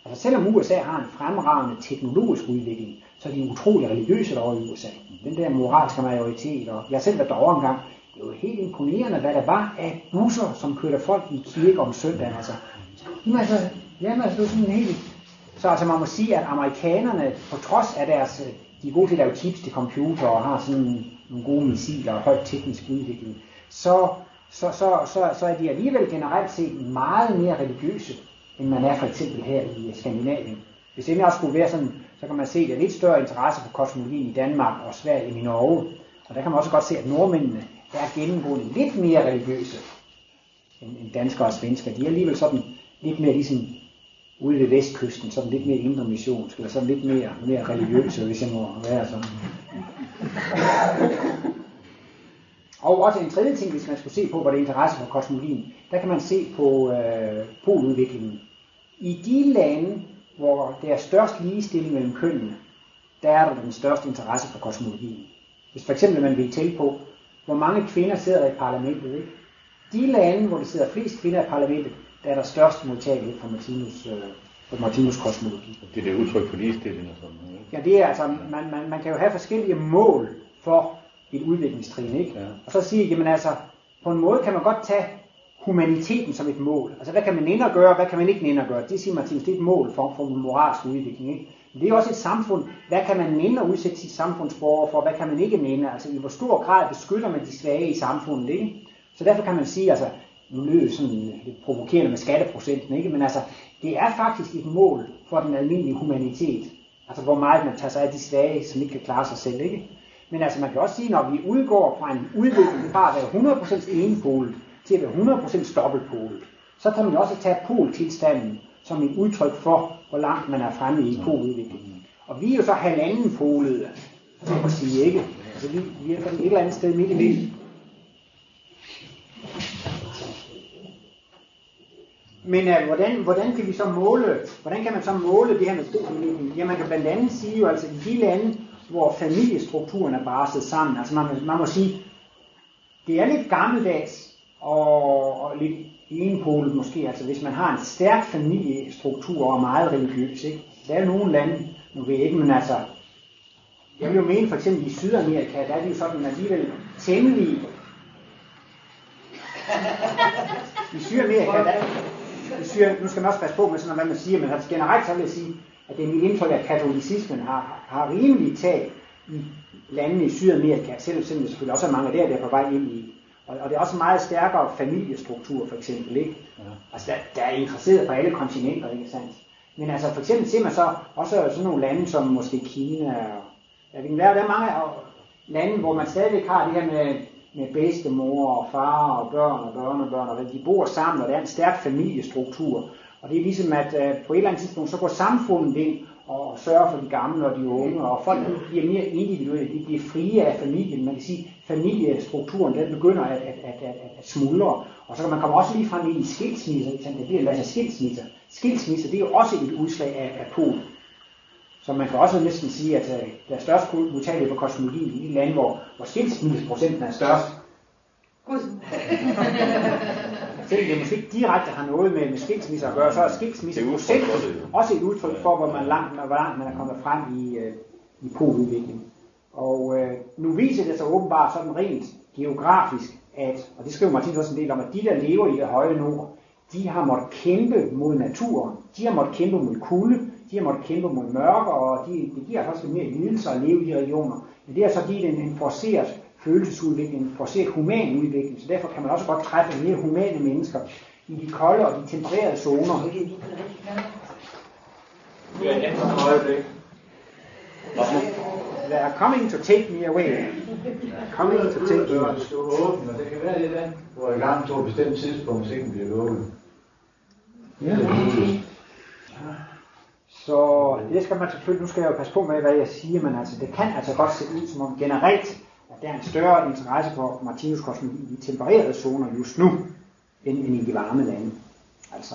Altså selvom U S A har en fremragende teknologisk udvikling, så er de utrolig religiøse derovre i U S A. Den der moralske majoritet, og jeg selv var derovre engang, det var helt imponerende, hvad der var af busser, som kørte folk i kirke om søndagen. Altså, jamen altså, jamen altså, det var sådan helt... Så altså, man må sige, at amerikanerne, på trods af deres... De er gode til at lave chips til computer, og har sådan nogle gode missiler og højt teknisk udvikling, så, så, så, så, så er de alligevel generelt set meget mere religiøse, end man er for eksempel her i Skandinavien. Hvis endelig også skulle være sådan, så kan man se, at der er lidt større interesse for kosmologien i Danmark og Sverige end i Norge. Og der kan man også godt se, at nordmændene er gennemgående lidt mere religiøse end danskere og svensker. De er alligevel sådan lidt mere ligesom ude ved vestkysten, sådan lidt mere indre missionsk, eller sådan lidt mere, mere religiøse, hvis jeg må være sådan. Og også en tredje ting, hvis man skulle se på, hvor det er interesse for kosmologien, der kan man se på øh, poludviklingen. I de lande, hvor der er størst ligestilling mellem kønnene, der er der den største interesse for kosmologien. Hvis for eksempel man vil tælle på, hvor mange kvinder sidder i parlamentet, ikke? De lande, hvor der sidder flest kvinder i parlamentet, der er der størst modtagelighed for Martinus, øh, for Martinus kosmologi. Det er det udtryk for ligestilling og sådan noget. Ja, det er altså, man, man, man kan jo have forskellige mål for et udviklingstrin, ikke? Ja. Og så sige, jamen altså, på en måde kan man godt tage humaniteten som et mål. Altså, hvad kan man ind og gøre, hvad kan man ikke ind og gøre? Det siger Martinus, det er et mål for, for moralsk udvikling, ikke? Men det er også et samfund, hvad kan man ind og udsætte sit samfundsborger for, hvad kan man ikke ind? Altså, i hvor stor grad beskytter man de svage i samfundet, ikke? Så derfor kan man sige, altså, nu lyder det sådan lidt provokerende med skatteprocenten, ikke? Men altså, det er faktisk et mål for den almindelige humanitet. Altså, hvor meget man tager sig af de svage, som ikke kan klare sig selv, ikke? Men altså, man kan også sige, når vi udgår fra en udvikling bare at være hundrede procent enpolet til at være hundrede procent dobbeltpolet, så kan man også tage poltilstanden som et udtryk for, hvor langt man er fremme i poludviklingen. Og vi er jo så halvanden polede, så man må sige, ikke? Altså, vi, vi er et eller andet sted midt i midten. Men øh, hvordan, hvordan kan vi så måle, hvordan kan man så måle det her med poludviklingen? Ja, man kan blandt andet sige jo, altså i de lande, hvor familiestrukturen er braset sammen. Altså man, man må sige, det er lidt gammeldags og, og lidt enpolet måske. Altså hvis man har en stærk familiestruktur og er meget religiøs, ikke? Der er nogle lande, nu ved jeg ikke, men altså, jeg vil jo mene for eksempel i Sydamerika, der er det jo sådan alligevel temmelig... I Sydamerika, der i Sydamerika, nu skal man også passe på med sådan, hvad man siger, men altså generelt så vil jeg sige, at det er mit indtryk, at katolicismen har, har rimelig tag i landene i Sydamerika, selvom det selvfølgelig også er mange der, der er på vej ind i. Og, og det er også en meget stærkere familiestruktur, for eksempel, ikke? Ja. Altså, der, der er interesseret på alle kontinenter, ikke sandt? Men altså, for eksempel ser man så også sådan nogle lande som måske Kina, og jeg ved ikke, der er mange lande, hvor man stadigvæk har det her med, med bedstemor og far og børn og børn og børn, og de bor sammen, og der er en stærk familiestruktur. Og det er ligesom, at øh, på et eller andet tidspunkt, så går samfundet ind og sørger for de gamle og de unge, og folk bliver mere individuelle, de bliver frie af familien. Man kan sige, at familiestrukturen den begynder at, at, at, at, at smuldre. Og så kan man komme også lige frem ind i skilsmisser. Det bliver en masse skilsmisser. Skilsmisser, det er jo også et udslag af, af pol. Så man kan også næsten sige, at øh, der er størst modtagelighed for kosmologien i de lande, hvor, hvor skilsmisseprocenten er størst. Selvom det måske ikke direkte har noget med, med skilsmisser at gøre, så er skilsmisseprocenten også et udtryk for, hvor man langt, hvor langt man er kommet frem i, øh, i poludviklingen. Og øh, nu viser det sig åbenbart sådan rent geografisk, at, og det skriver Martinus også en del om, at de der lever i det høje nord, de har måttet kæmpe mod naturen, de har måttet kæmpe mod kulde, de har måttet kæmpe mod mørke, og de, det giver også mere lidelse at leve i de regioner. Men det er så givet en, en forceret følelsesudvikling, forceret human udvikling, så derfor kan man også godt træffe mere humane mennesker i de kolde og de tempererede zoner. They are coming to take me away. They are coming to take me away. Det kan være det, hvor i gang på et bestemt tidspunkt sengen bliver lukket. Ja. Så det skal man selvfølgelig, nu skal jeg jo passe på med, hvad jeg siger, men altså, det kan altså godt se ud som om generelt, at der er en større interesse for Martinus kosmologi i de tempererede zoner just nu, end, end i de varme lande. Altså,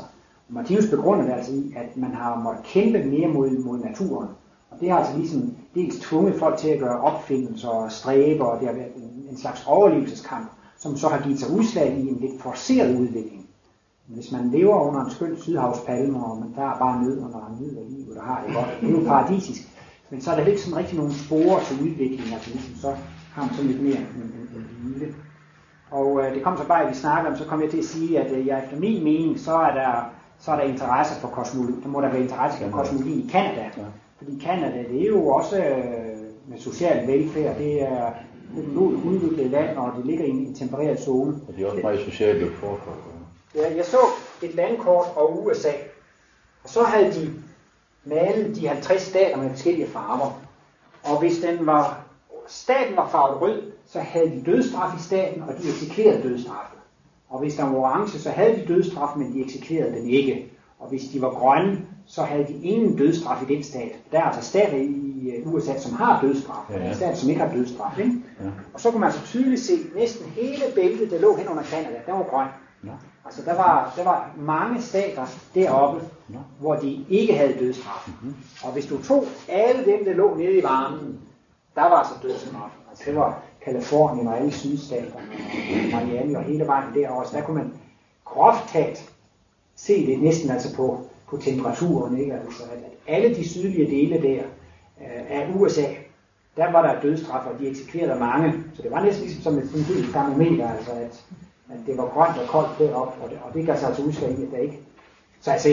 Martinus begrunder det altså i, at man har måttet kæmpe mere mod, mod naturen, og det har altså ligesom dels tvunget folk til at gøre opfindelser og stræber, og det har været en, en slags overlevelseskamp, som så har givet sig udslag i en lidt forceret udvikling. Hvis man lever under en skøn sydhavspalme, og man der bare ned under en nyd af livet, der har det godt, det er jo paradisisk, men så er der ikke sådan rigtig nogle spore til udvikling, altså ligesom så har man sådan lidt mere en lille. Og øh, det kom så bare, at vi snakker om, så kom jeg til at sige, at øh, jeg efter min mening, så er der, så er der interesse for kosmologi. Der må der være interesse for kosmologi i Canada. Ja. Fordi Canada, det er jo også øh, med social velfærd, det er et noget udviklet land, og det ligger i en tempereret zone. Og det er også meget socialt et forhold. Ja, jeg så et landkort over U S A, og så havde de malet de halvtreds stater med forskellige farver. Og hvis den var, staten var farvet rød, så havde de dødsstraf i staten, og de eksekverede dødsstraffen. Og hvis der var orange, så havde de dødsstraf, men de eksekverede den ikke. Og hvis de var grønne, så havde de ingen dødsstraf i den stat. Der er altså stater i U S A, som har dødsstraf, og ja, ja. Stater, som ikke har dødsstraf. Ikke? Ja. Og så kunne man altså tydeligt se, næsten hele bæltet, der lå hen under Canada, der var grøn. Ja. Altså der var, der var mange stater deroppe, ja. Hvor de ikke havde dødsstraf. Mm-hmm. Og hvis du tog alle dem, der lå nede i varmen, der var altså dødsstraf. Altså det var Californien og alle sydstaterne og Miami og hele vejen derovre. Så der kunne man groft talt se det næsten altså på, på temperaturen, ikke? Altså at alle de sydlige dele der øh, af U S A, der var der dødsstraf, og de eksekverede mange. Så det var næsten ligesom som et syndeligt termometer, altså at at det var grønt og koldt deroppe, og det, og det gav sig altså udslag i, at der ikke... Så altså,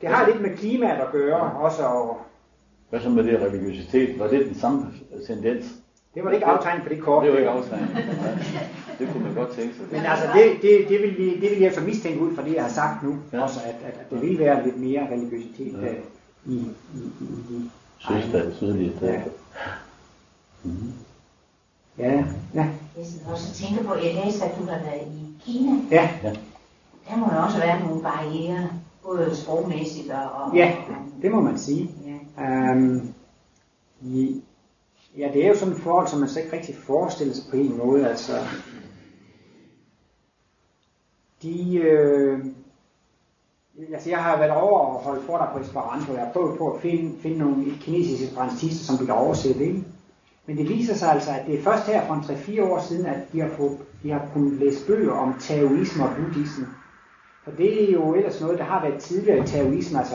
det har lidt med klimaet at gøre, også og... Hvad så med det religiøsitet? Var det den samme tendens? Det var det ikke aftegnet på det kort. Det var ikke aftegnet. Det kunne man godt tænke sig. Men altså, det, det, det, vil, vi, det vil jeg så mistænke ud fra det, jeg har sagt nu, ja. Også at, at, at det vil være lidt mere religiøsitet ja. i, i, i, i Søsdag, sydlige steder. Ja. Mm-hmm. Ja, ja. Og så tænker på, jeg læste, at du har været i Kina. Ja. Der må der også være nogle barrierer, både sprogmæssigt og... Ja, det må man sige. Ja, um, ja det er jo sådan et forhold, som man så ikke rigtig forestiller sig på en måde. Altså, de... Øh, altså, jeg har været over og holdt foredrag på Esperanto, og jeg har prøvet på at finde, finde nogle kinesiske esperantister, som vi kan oversætte, ikke? Men det viser sig altså, at det er først her for en tre fire år siden, at de har, fået, de har kunnet læse bøger om taoisme og buddhisme. For det er jo ellers noget, der har været tidligere i taoisme. Altså,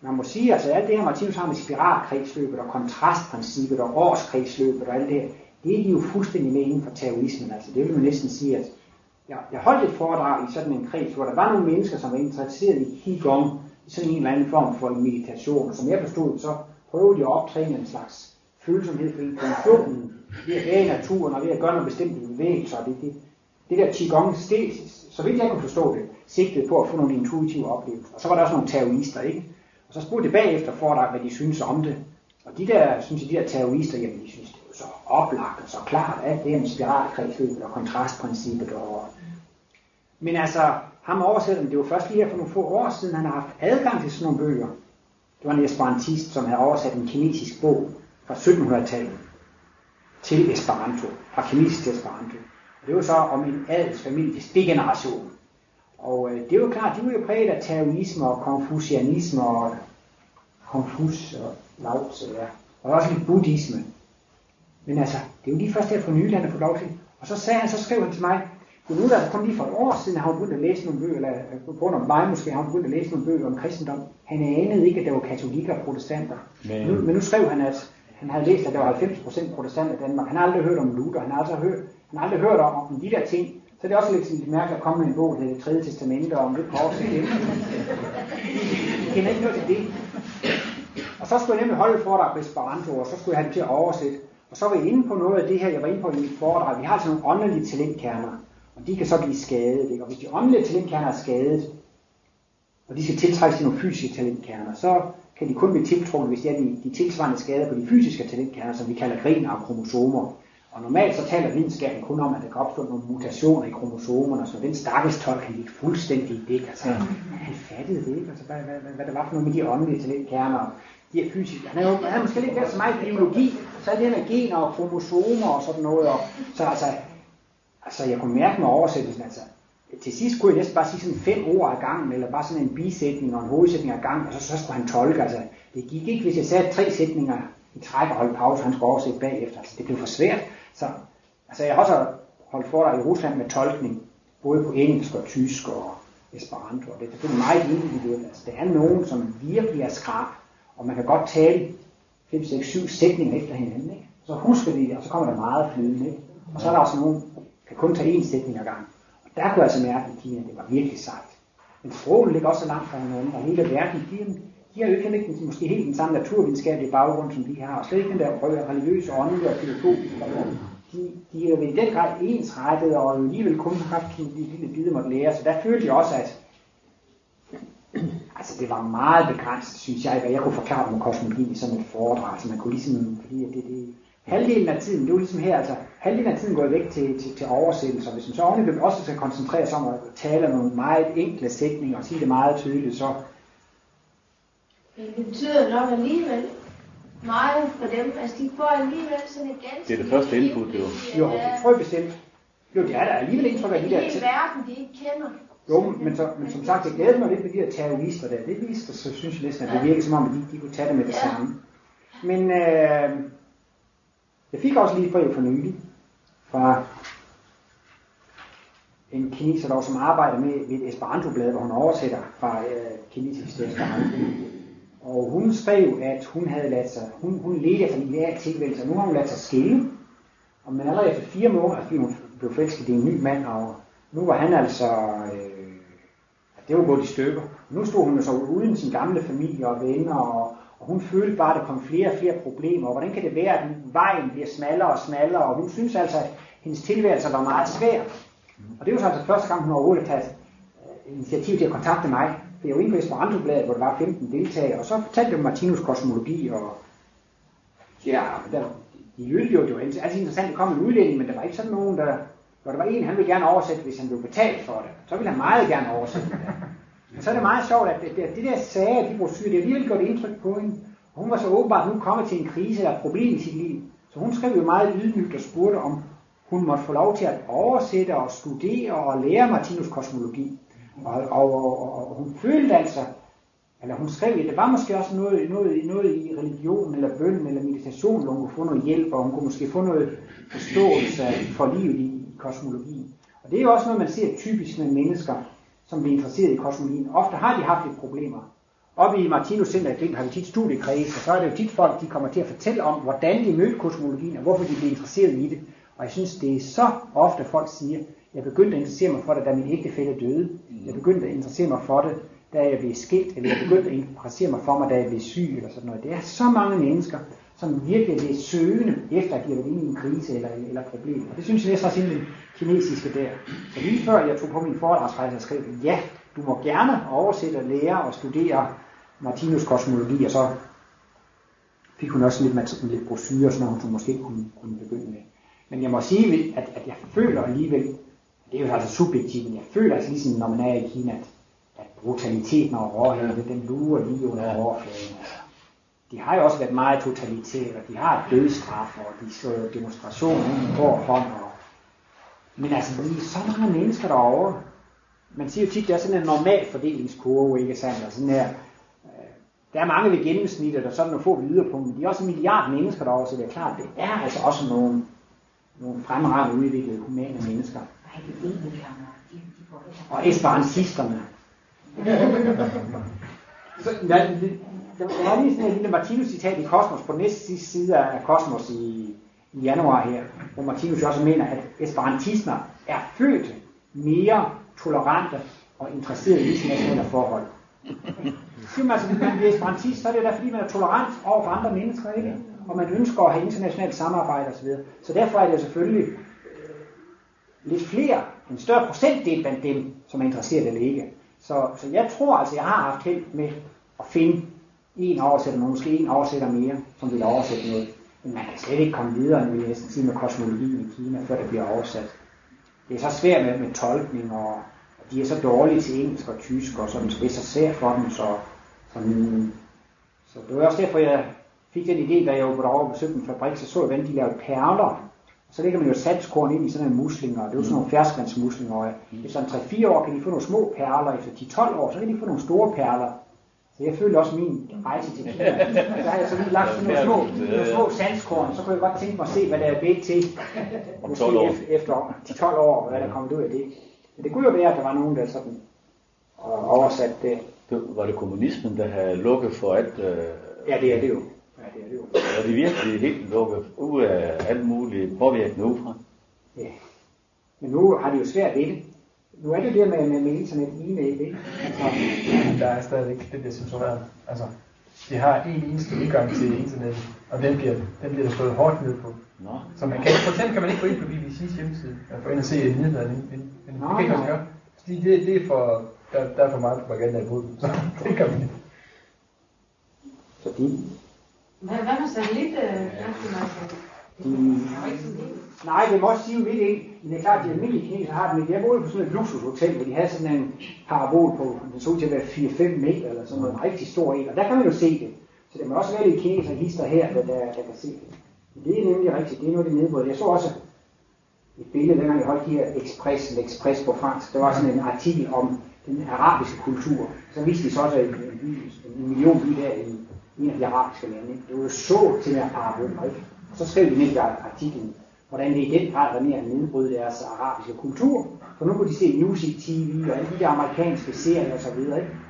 man må sige, altså alt det her Martinus har med spiralkredsløbet og kontrastprincippet og årskredsløbet og alt det her, det er de jo fuldstændig med inden for taoismen. Altså, det vil man næsten sige, at jeg, jeg holdt et foredrag i sådan en kreds, hvor der var nogle mennesker, som var interesseret i Qigong, i sådan en eller anden form for meditation. Og som jeg forstod, så prøvede de at optræne en slags følsomhed for intentionen, ved at være i naturen og ved at gøre nogle bestemte bevægelser. Det, det, det der Qigong steg, så vidt jeg kunne forstå det, sigtede på at få nogle intuitive oplevelser. Og så var der også nogle taoister, ikke? Og så spurgte de bagefter foredrag, hvad de synes om det. Og de der, synes jeg, de der taoister, jamen de synes, det er jo så oplagt og så klart, at det er en spiralkredsløbet og kontrastprincippet og... Men altså, ham oversætteren, det var først lige her for nogle få år siden, han har haft adgang til sådan nogle bøger. Det var en esperantist, som havde oversat en kinesisk bog fra syttenhundredetallet til Esperanto, fra kinesisk til Esperanto. Og det var så om en adelsfamilies degeneration. Og øh, det var klart, de var jo præget af taoisme og konfucianisme og Konfus og Laozi, ja. Og også lidt buddhisme. Men altså, det var lige først her fra Nyland at få lov til. Og så sagde han, så skrev han til mig, nu er der kun lige for et år siden, har hun begyndt at læse nogle bøger, eller på grund af mig måske, har hun begyndt at læse nogle bøger om kristendom. Han anede ikke, at der var katolikker og protestanter. Men nu, men nu skrev han, at han havde læst, at der var halvfems procent protestanter i Danmark. Han har aldrig hørt om Luther. Han har aldrig hørt, han har aldrig hørt om, om de der ting. Så det er også lidt sådan, at det mærker at komme med en bog, der hedder tredje testament, og om det kan oversætte det. Jeg kender ikke noget til det. Og så skulle jeg nemlig holde et foredrag på Esperanto, og så skulle jeg have dem til at oversætte. Og så var jeg inde på noget af det her, jeg var inde på i mit foredrag. Vi har altså nogle åndelige talentkerner, og de kan så blive skadet. Ikke? Og hvis de åndelige talentkerner er skadet, og de skal tiltrækkes til nogle fysiske talentkerner, så kan de kun blive tiltrukket, hvis de er de, de tilsvarende skader på de fysiske talentkerner, som vi kalder grener og kromosomer. Og normalt så taler videnskaben kun om, at der kan opstå nogle mutationer i kromosomerne, så den stakkels tolk, han gik fuldstændig i dæk. Altså, han fattede det ikke, altså, hvad, hvad, hvad, hvad der var for noget med de åndelige talentkerner. De er fysiske. Han havde, han havde måske lidt været så meget biologi, så er det her med gener og kromosomer og sådan noget. Og, så altså, altså, jeg kunne mærke med oversættelsen, altså, til sidst kunne jeg næsten bare sige sådan fem ord ad gangen, eller bare sådan en bisætning og en hovedsætning ad gangen, og så, så skulle han tolke, altså. Det gik ikke, hvis jeg sagde tre sætninger i træk og holdt pause, han skulle oversætte bagefter, altså, det blev for svært. Så, altså, jeg har også holdt foredrag i Rusland med tolkning, både på engelsk og tysk og esperanto, og det er selvfølgelig meget individuelt, altså, der er nogen, som virkelig er skrab, og man kan godt tale fem, seks, syv sætninger efter hinanden, ikke? Så husker vi det, og så kommer der meget flydende, ikke? Og så er der også nogen, der kun tager en sætning ad gangen. Og der kunne jeg altså mærke i Kina, det var virkelig sejt. Men sproget ligger også så langt fra hinanden, og hele verden, de, de har jo ikke, ikke måske helt den samme naturvidenskabelige baggrund, som vi har, og slet ikke den der røde religiøse åndelige og filosofiske baggrund. De, de er jo i den grad ensrettede, og alligevel kun har haft en lille bide måtte lære, så der følte jeg også, at altså det var meget begrænset, synes jeg, hvad jeg kunne forklare om kosmologien i sådan et foredrag. Altså man kunne ligesom, fordi det, det, halvdelen af tiden, det var ligesom her, altså halvdelen af tiden går væk til, til, til oversættelser. Hvis man så ovenikøbet også skal koncentrere sig om at tale om nogle meget enkle sætninger og sige det meget tydeligt, så... Det betyder nok alligevel meget for dem, altså de får alligevel sådan et ganske... Det er det første input, det var. Jo, det tror jeg bestemt. Jo, det er der alligevel indtryk af de der... Det er en verden, de ikke kender. Jo, men, så, men som sagt, jeg glæder mig lidt med de her terrorister der. Det viste, så synes jeg næsten, at det virkede som om, at de, de kunne tage det med det samme. Men øh, jeg fik også lige et brev for nylig fra en kineser, der som arbejder med et Esperanto-blad, hvor hun oversætter fra øh, kinesisk til Esperanto. Og hun skrev, at hun havde ladt sig, hun, hun ledte efter en ideal tilværelse, og nu har hun ladt sig skille. Og men allerede efter fire måneder, fordi hun blev forelsket i en ny mand, og nu var han altså, øh, det var gået i stykker. Nu stod hun så uden sin gamle familie og venner, og, og hun følte bare, at der kom flere og flere problemer. Og hvordan kan det være, at vejen bliver smallere og smallere? Og hun synes altså, at hendes tilværelse var meget svær. Og det var så altså første gang, hun overhovedet havde taget initiativ til at kontakte mig. For jeg var inde på Esperanto-bladet, hvor der var femten deltagere, og så fortalte jeg om Martinus' kosmologi. Og ja, der, de hørte jo, det var altid interessant, at komme en udlænding, men der var ikke sådan nogen, der... Hvor der var en, han ville gerne oversætte, hvis han blev betalt for det. Så ville han meget gerne oversætte det. Men så er det meget sjovt, at det, det, det der sager, de brosyrer, det har virkelig gjort indtryk på hende. Og hun var så åbenbart, at hun kom til en krise eller et problem i sit liv. Så hun skrev jo meget ydmygt og spurgte, om hun måtte få lov til at oversætte og studere og lære Martinus' kosmologi. Og, og, og, og, og hun følte altså, eller hun skrev, at det var måske også noget, noget, noget i religion eller bøn eller meditation, hvor hun kunne få noget hjælp, og hun kunne måske få noget forståelse for livet i kosmologien. Og det er jo også noget, man ser typisk med mennesker, som bliver interesseret i kosmologien. Ofte har de haft lidt problemer. Oppe i Martinus Center i Blind har vi tit studiekredse, og så er det jo tit folk, de kommer til at fortælle om, hvordan de mødte kosmologien, og hvorfor de blev interesseret i det. Og jeg synes, det er så ofte, folk siger, jeg begyndte at interessere mig for det, da min ægtefælle døde. Jeg begyndte at interessere mig for det, da jeg blev skilt, eller jeg begyndte at interessere mig for mig, da jeg blev syg, eller sådan noget. Det er så mange mennesker, som virkelig er søgende efter, at de har været inde i en krise eller, eller et problem. Og det synes jeg næsten også inden den kinesiske der. Så lige før jeg tog på min foredragsrejse og skrev, ja, du må gerne oversætte og lære og studere Martinus' kosmologi, og så fik hun også lidt, lidt brosyre, sådan noget, hun måske kunne, kunne begynde med. Men jeg må sige, at, at jeg føler alligevel, det er jo altså subjektivt, men jeg føler altså ligesom, når man er i Kina, at, at brutaliteten og råheden, den lurer lige under overfladen. De har jo også været meget totalitære, og de har dødsstraf, og de slår demonstrationer uden hård hånd. Men altså, de er så mange mennesker derovre. Man siger jo tit, at det er sådan en normal fordelingskurve, ikke sandt? Og sådan her. Der er mange ved gennemsnittet, og sådan nogle få yderpunkter, men de er også en milliard mennesker derovre, så det er klart, det er altså også nogle, nogle fremragende udviklede humane mennesker. Og esperantisterne. Så, ja, der er lige sådan et lille Martinus-citat i Cosmos, på næste sidste side af Cosmos i, i januar her, hvor Martinus også mener, at esperantister er født mere tolerante og interesserede i internationale forhold. Siger man altså, at man bliver esperantist, så er det da fordi, man er tolerant over for andre mennesker, ikke? og man ønsker at have internationalt samarbejde osv. Så derfor er det selvfølgelig lidt flere, en større procentdel blandt dem, som er interesseret eller ikke. Så, så jeg tror altså, jeg har haft held med at finde en oversætter, måske en oversætter mere, som vil oversætte noget. Men man kan slet ikke komme videre, end vi næsten sige med kosmologien i Kina, før det bliver oversat. Det er så svært med, med tolkning, og, og de er så dårlige til engelsk og tysk, og sådan, så det er så svært for dem. Så, sådan, så det var også derfor, jeg fik den idé, da jeg var derovre og besøgte en fabrik, så så jeg, hvordan de lavede perler. Så lægger man jo saltskorn ind i sådan nogle muslinger, og det er jo sådan nogle ferskvandsmuslinger. Efter tre fire år kan de få nogle små perler, efter ti tolv år, så kan de få nogle store perler. Så jeg følte også min rejse til Kina. Så har jeg så lige lagt sådan nogle små, nogle små saltskorn, så kunne jeg godt tænke mig at se, hvad der er blevet til efter ti tolv år, hvad der er kommet ud af det. Men det kunne jo være, at der var nogen, der sådan oversat det. Var det kommunismen, der havde lukket for at... Ja, det er det jo. Ja, det er det jo. Er det virkelig helt lukket ud af alt muligt påvirkning udefra? Ja, men nu har det jo svært ved det. Nu er det jo det med, med, med internet e-mail, ikke? Altså, der er stadigvæk det, der censureret. Altså, de har en eneste udgang til internet, og den bliver, den bliver slået hårdt ned på. Nå. Så man kan, for eksempel kan man ikke gå ind på B B C's hjemmeside, og få ind og se et nyheder, men det kan ikke også gøre. Fordi det, det er for, der, der er for meget propaganda imod dem, så det kan man ikke. Så de... Hvad med satellit-fjernsynet? Nej, det må også sige lidt ikke. Men det er klart, at de almindelige kineser har det, men jeg boede på sådan et luksushotel, hvor de havde sådan en parabol på, den så ud til at være fire fem meter, eller sådan noget, en rigtig stor en, og der kan man jo se det. Så det må også være lidt kineser hister her, der, der, der kan se det. Men det er nemlig rigtigt, det er noget, det nedbrød. Jeg så også et billede, dengang jeg holdt de her Express, Express på fransk, der var sådan en artikel om den arabiske kultur. Så viste de så også en, en, en million by der i en af de arabiske lande. Det var jo så til at parabole, ikke? Og så skrev de ned i artiklen, hvordan det i den grad var mere at nedbryde deres arabiske kultur. For nu kunne de se Music T V og alle de der amerikanske serier osv.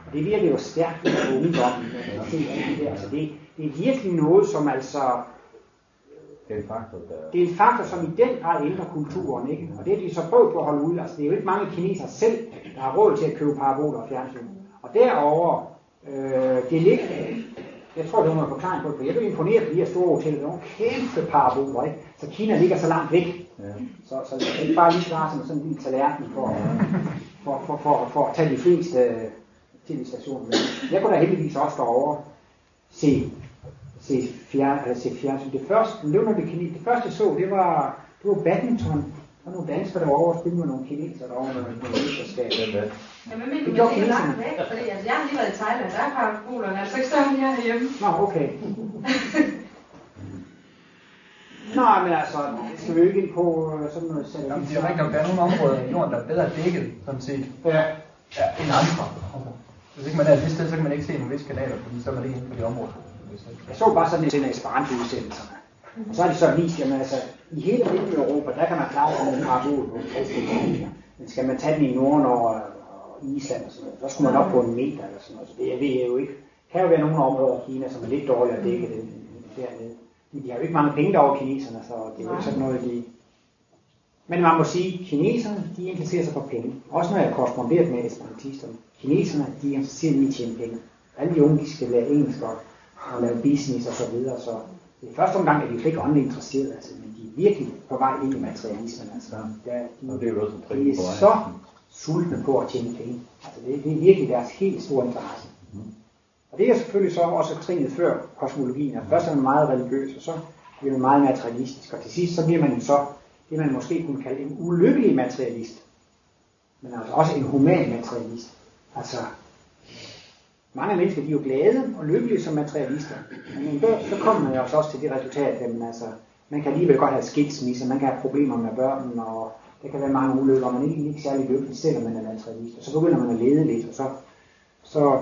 Og det virker jo stærkt på ungdommen at se alt det der. Så det, det er virkelig noget, som altså... Det er en faktor, der... Det er en faktor, som i den grad ændrer kulturen, ikke? Og det er de så prøvet på at holde ud. Altså, det er jo ikke mange kinesere selv, der har råd til at købe paraboler og fjernsyn. Og derovre, øh, det ligger... Jeg tror, det var en forklaring på det, for jeg blev imponeret på de her store hoteller. Det var kæmpe paraboler, ikke? Så Kina ligger så langt væk. Ja. Så, så det er ikke bare lige klare som sådan en lille tallerken for, for, for, for, for at tage de fleste tv-stationer med. Jeg kunne da heldigvis også derovre se, se, fjer, eller se fjernsyn. Det første, det, var det første så, det var, det var badminton. Der var nogle danskere derovre og spille med nogle kineser derovre, når man kunne løbe. Ja, men det gjorde kineserne. Langt væk, fordi altså, jeg har lige været i Thailand, der er parabolerne, altså ikke større end jeg herhjemme. Nå, okay. Nej, men altså, det skal vi jo ikke ind på sådan noget satellit. Jamen, det er rigtigt, at der er nogle områder i jorden, der er bedre dækket, sådan set, ja. Ja, end andre. Altså, hvis ikke man er et vist sted, så kan man ikke se nogle visse kanaler, fordi så er man ikke inde på de områder. Jeg så bare sådan en Esperanto-udsendelserne. Og så er det så vist, jamen altså, i hele Europa, der kan man klare sig nogle parabol på fem komma fem. Men skal man tage den i Norden og Island og sådan noget, så skulle man op på en meter eller sådan noget. Så det jeg ved jeg jo ikke. Kan jo være nogle områder i Kina, som er lidt dårligere at dække det dernede. De har jo ikke mange penge derovre kineserne, så det er jo ikke sådan noget, de... Men man må sige, kineserne, de interesserer sig for penge. Også når jeg korresponderer med esperantisterne. Kineserne, de interesserer sig i at tjene penge. Alle de unge, de skal lære engelsk og lave business og så videre, så... Det er første omgang, at de slet ikke åndeligt interesserede, altså, men de er virkelig på vej ind i materialismen. Altså, ja, de, det er, jo også de er så sultne på at tjene penge. Altså, det, det er virkelig deres helt store interesse. Mm. Og det er selvfølgelig så også trinet før kosmologien. Først er man meget religiøs, og så bliver man meget materialistisk. Og til sidst så bliver man en så, det man måske kunne kalde en ulykkelig materialist. Men altså også en human materialist. Altså... Mange mennesker, de er jo glade og lykkelige som materialister. Men en dag, så kommer man jo også til det resultat, at man, altså, man kan alligevel godt have skilsmisser, man kan have problemer med børnene, og der kan være mange ulykker, og man er ikke, ikke særlig lykkelig, selvom man er materialist. Og så begynder man at lede lidt, og så... Så,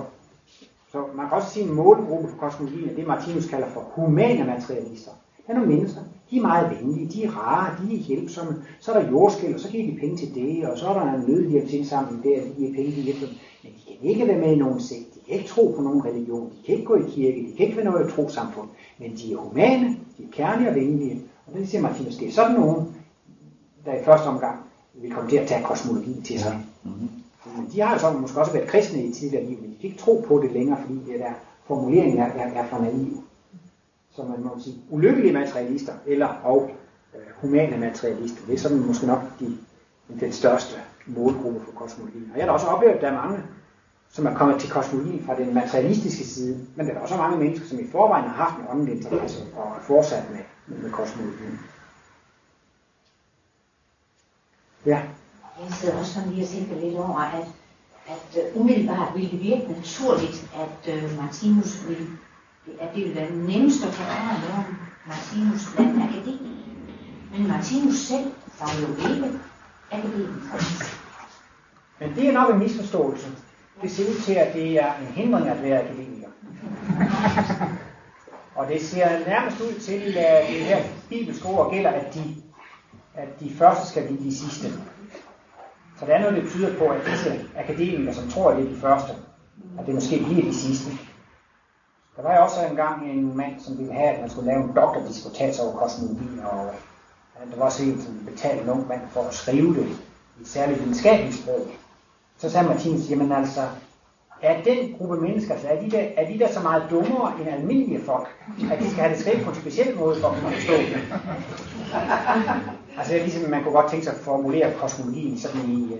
så man kan også sige, at en målgruppe for kosmologien er det, Martinus kalder for humane materialister. Der er nogle mennesker, de er meget venlige, de er rare, de er hjælpsomme, så er der jordskæl, og så giver de penge til det, og så er der en nødhjælpsindsamling der, de giver penge, de hjælper. Men de kan ikke være med i nogen sekt, de kan ikke tro på nogen religion, de kan ikke gå i kirke, de kan ikke være noget i trosamfund, men de er humane, de er kærlige og venlige. Og det siger Martinus, det er sådan nogen, der i første omgang vil komme til at tage kosmologien til sig. Mm-hmm. Men de har jo så måske også været kristne i tidligere liv, men de kan ikke tro på det længere, fordi det der formuleringen er, er, er for naiv. som man må sige, ulykkelige materialister eller og øh, humane materialister. Det er sådan måske nok de, den største målgruppe for kosmologien. Og jeg har da også oplevet, at der er mange, som er kommet til kosmologien fra den materialistiske side, men der er også mange mennesker, som i forvejen har haft en åndelig interesse og er fortsat med, med kosmologien. Ja. Jeg sidder også sådan lige og tænker lidt over, at, at uh, umiddelbart ville det virke naturligt, at uh, Martinus ville, at det ville være nemmest at forklare noget om Martinus blandt akademien. Men Martinus selv var jo ikke akademien. Men det er nok en misforståelse. Det ser ud til, at det er en hindring at være akademiker. Og det ser nærmest ud til, at det her bibelske ord gælder, at de, at de første skal blive de sidste. Så der er noget, det betyder på, at disse akademikere, som tror, at det er de første, at det måske bliver de sidste. Der var jo også engang en mand, som ville have, at man skulle lave en doktordisputats over kosmologien, og der var også en, som betalte en ung mand for at skrive det i et særligt videnskabeligt sprog. Så sagde Martinus, jamen altså, er den gruppe mennesker, altså, er, de der, er de der så meget dummere end almindelige folk, at de skal have det skrevet på en speciel måde for at kunne forstå det? Altså ligesom man kunne godt tænke sig at formulere kosmologien sådan i, i,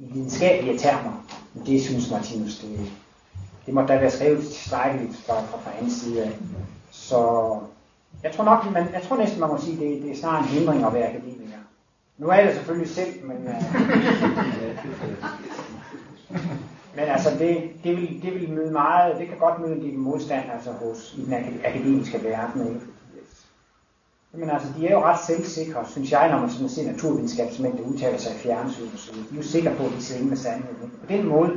i videnskabelige termer. Men det synes Martinus, det, det måtte da være skrevet stejligt fra, fra, fra hans side af. Så jeg tror, nok, man, jeg tror næsten, man må sige, det, det er snarere en hindring at være akademiker. Nu er jeg det selvfølgelig selv, men... Men altså, det, det, vil, det vil møde meget, det kan godt møde lidt modstand altså, hos, i den akademiske verden. Men altså, de er jo ret selvsikre, synes jeg, når man sådan ser naturvidenskabsmænd, der udtaler sig i fjernsyn og så videre. De er jo sikre på, at de sidder inde med sandheden. På den måde,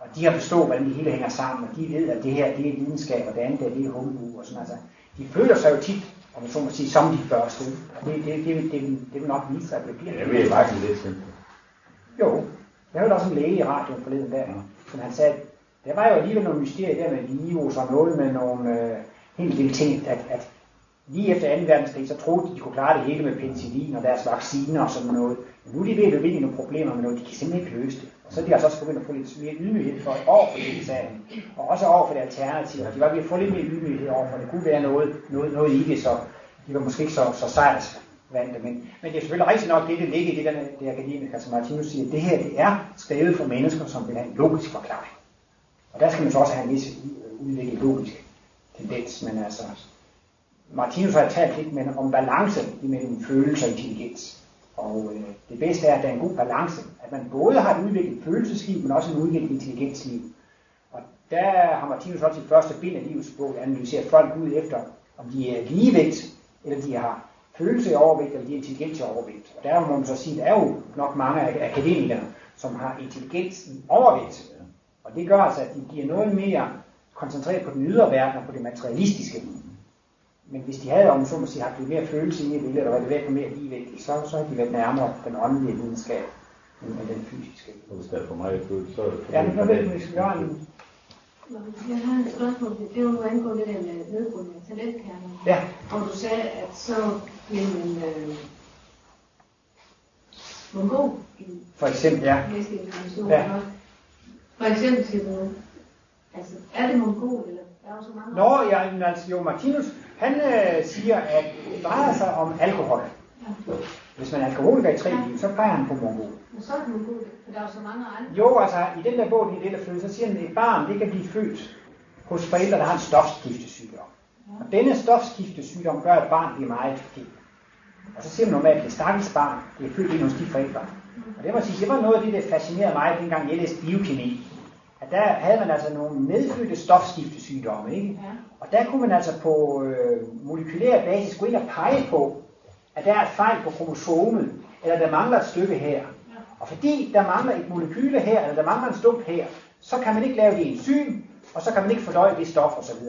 og de har forstået, hvordan det hele hænger sammen, og de ved, at det her, det er videnskab, og det andet, det er humbug og sådan altså. De føler sig jo tit, om man så må sige, som de første. Det, det, det, det, det, det vil nok vise sig, at det bliver. Ja, det vil jeg faktisk lidt simpelthen. Jo. Jeg hørte også en læge i radioen forleden der, som han sagde, der var jo alligevel nogle mysterier der med virus og noget med nogle øh, helt vildt ting, at, at lige efter anden verdenskrig, så troede de, de kunne klare det hele med penicillin og deres vacciner og sådan noget. Men nu er de ved at løbe ind i nogle problemer med noget, de kan simpelthen ikke løse det. Og så er de altså også begyndt at få lidt mere ydmyghed for over for det, sagen, og også over for det alternativ. De var ved at få lidt mere ydmyghed over for, det kunne være noget, noget, noget i det, så de var måske ikke så, så sejt. Men, men det er selvfølgelig rigtigt nok det, det ligger i det, der, det akademiker, som Martinus siger, at det her det er skrevet for mennesker, som vil have en logisk forklaring. Og der skal man så også have en vis udviklet logisk tendens, men altså, Martinus har talt lidt med, om balance imellem følelse og intelligens. Og øh, det bedste er, at der er en god balance, at man både har et udviklet følelsesliv, men også et udviklet intelligensliv. Og der har Martinus også sit første bind af livets bog analyseret folk ud efter, om de er ligevægt, eller de har følelse i overvægt, eller de er intelligent i overvægt. Og der må man så sige, at der er jo nok mange akademikere, som har intelligens i overvægt. Og det gør altså, at de bliver noget mere koncentreret på den ydre verden og på det materialistiske. Men hvis de havde, om så må sige, haft lidt mere følelse i det, eller var det væk mere ligevægt, så, så havde de været nærmere den åndelige videnskab end den fysiske. Hvis det er for meget følelse, så er det... Ja, det er vel, hvis vi gør en... Jeg har et spørgsmål. Det var nu angående det der med nedbrydning af talentkerner. Ja. Og du sagde, at så bliver man øh, mongol i for eksempel, ja. ja. For eksempel siger du, altså er det mongol, eller der er jo så mange... Nå, ja, men altså jo, Martinus, han øh, siger, at det drejer sig om alkohol. Ja. Hvis man er alkoholiker i tre liv, ja. Så peger han på mongol. Men så er det mongol, for der er jo så mange andre. Jo, altså i den der bog, Den ideelle føde, så siger han, at et barn det kan blive født hos forældre, der har en stofskiftesygdom. Ja. Og denne stofskiftesygdom gør, at barnet bliver meget fed. Og så siger man normalt, at det stakkels barn bliver født ind hos de forældre. Ja. Og det var, det var noget af det, der fascinerede mig, dengang jeg læste biokemi. At der havde man altså nogle medfødte stofskiftesygdomme, ikke? Ja. Og der kunne man altså på øh, molekylær basis gå ind og pege på, at der er et fejl på kromosomet, eller der mangler et stykke her. Og fordi der mangler et molekyle her, eller der mangler en stump her, så kan man ikke lave det enzym, og så kan man ikke fordøje det stof osv.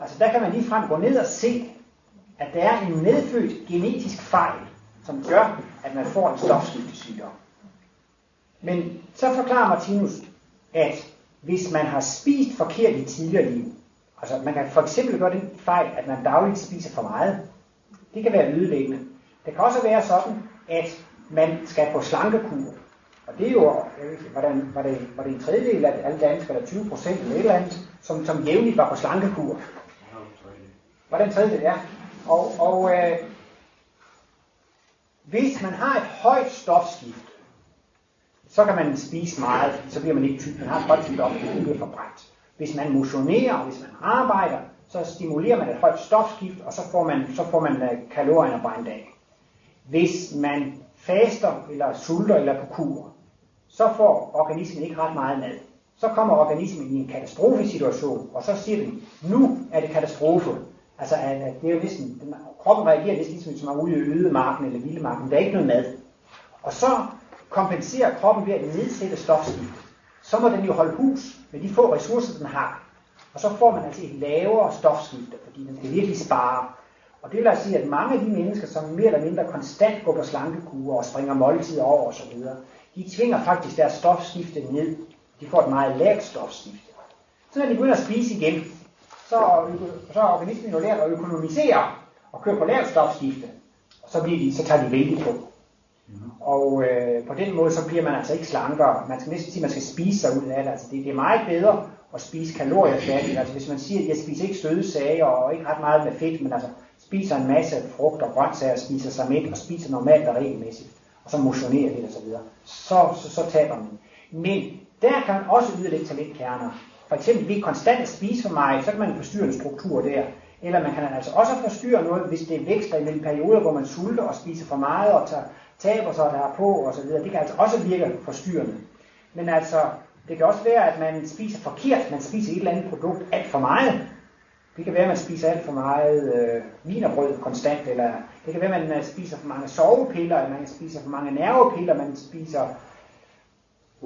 Altså der kan man ligefrem gå ned og se, at der er en medfødt genetisk fejl, som gør, at man får en stofskiftesygdom. Men så forklarer Martinus, at hvis man har spist forkert i tidligere liv, altså man kan for eksempel gøre den fejl, at man dagligt spiser for meget, det kan være ødelæggende. Det kan også være sådan, at man skal på slankekur. Og det er jo, jeg ved ikke, var, det, var, det, var det en tredjedel af alle danskere, eller tyve procent eller et eller andet, som, som jævnligt var på slankekur. hvordan tredje det er. Og, og øh, hvis man har et højt stofskift, så kan man spise meget, så bliver man ikke tyk. Man har et højt stofskift, det bliver forbrændt. Hvis man motionerer, hvis man arbejder, så stimulerer man et højt stofskift, og så får man, så får man kalorierne brændt af. Hvis man faster, eller sulter, eller på kur, så får organismen ikke ret meget mad. Så kommer organismen i en katastrofesituation, og så siger den, nu er det katastrofe. Altså, det er jo ligesom, kroppen reagerer lidt ligesom, hvis man er ude i ødemarken eller vildemarken. Der er ikke noget mad. Og så kompenserer kroppen ved at nedsætte stofskiftet. Så må den jo holde hus med de få ressourcer, den har. Og så får man altså et lavere stofskifte, fordi den skal virkelig spare. Og det vil altså sige, at mange af de mennesker, som mere eller mindre konstant går på slankekurer og springer måltider over osv., de tvinger faktisk deres stofskifte ned. De får et meget lavt stofskifte. Så når de begynder at spise igen, så er organismen jo lært at økonomisere og køre på lavt stofskifte. Og så, bliver de, så tager de vældig på. Mm-hmm. Og øh, på den måde, så bliver man altså ikke slankere. Man skal næsten sige, at man skal spise sig ud af det. Altså, det, det er meget bedre at spise kaloriefattigt. Altså hvis man siger, at jeg spiser ikke søde sager og ikke ret meget med fedt, men altså spiser en masse frugt og grøntsager, spiser sig mæt og spiser normalt og regelmæssigt, og så motionerer lidt og så videre, så, så, så taber man. Men der kan man også yde lidt talentkerner. For eksempel ved konstant at spise for meget, så kan man forstyrre en struktur der. Eller man kan altså også forstyrre noget, hvis det vækster i en periode, hvor man sulter og spiser for meget og tager, taber sig derpå og så videre. Det kan altså også virke forstyrrende. Men altså, det kan også være, at man spiser forkert. Man spiser et eller andet produkt alt for meget. Det kan være, at man spiser alt for meget øh, vinerbrød konstant. Eller det kan være, at man spiser for mange sovepiller, eller man spiser for mange nervepiller, man spiser...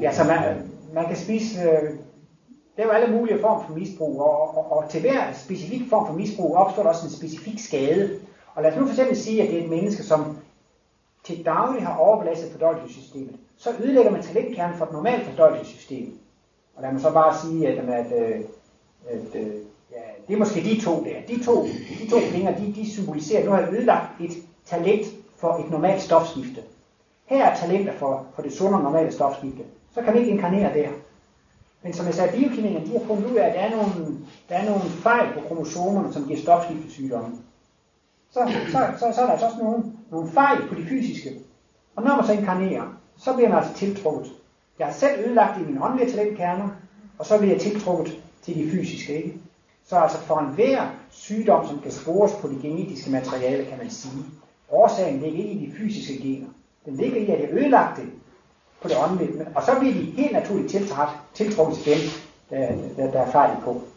Ja, så man, man kan spise... Øh, der er jo alle mulige former for misbrug, og, og, og til hver specifik form for misbrug opstår der også en specifik skade. Og lad os nu for eksempel sige, at det er et menneske, som til daglig har overbelastet fordøjelsessystemet. Så ødelægger man talentkernen for et normalt fordøjelsessystem. Og lad mig så bare sige, at, at, at, at ja, det er måske de to der. De to, de to fingre, de, de symboliserer, at nu har jeg ødelagt et talent for et normalt stofskifte. Her er talenter for, for det sunde og normale stofskifte. Så kan man ikke inkarnere der. Men som jeg sagde, biokemikerne, de har fundet ud af, at der er nogle, der er nogle fejl på kromosomerne, som giver stofskiftesygdomme. Så, så, så, så er der altså også nogle, nogle fejl på de fysiske. Og når man så inkarnerer, så bliver man altså tiltrukket. Jeg har selv ødelagt i mine åndelige talentkerner, og så bliver jeg tiltrukket til de fysiske, ikke? Så altså for enhver sygdom, som kan spores på det genetiske materiale, kan man sige, årsagen ligger ikke i de fysiske gener. Den ligger i, at jeg ødelagt det på det åndelige, og så bliver de helt naturligt tiltrukket til dem, der, der, der er fejl på.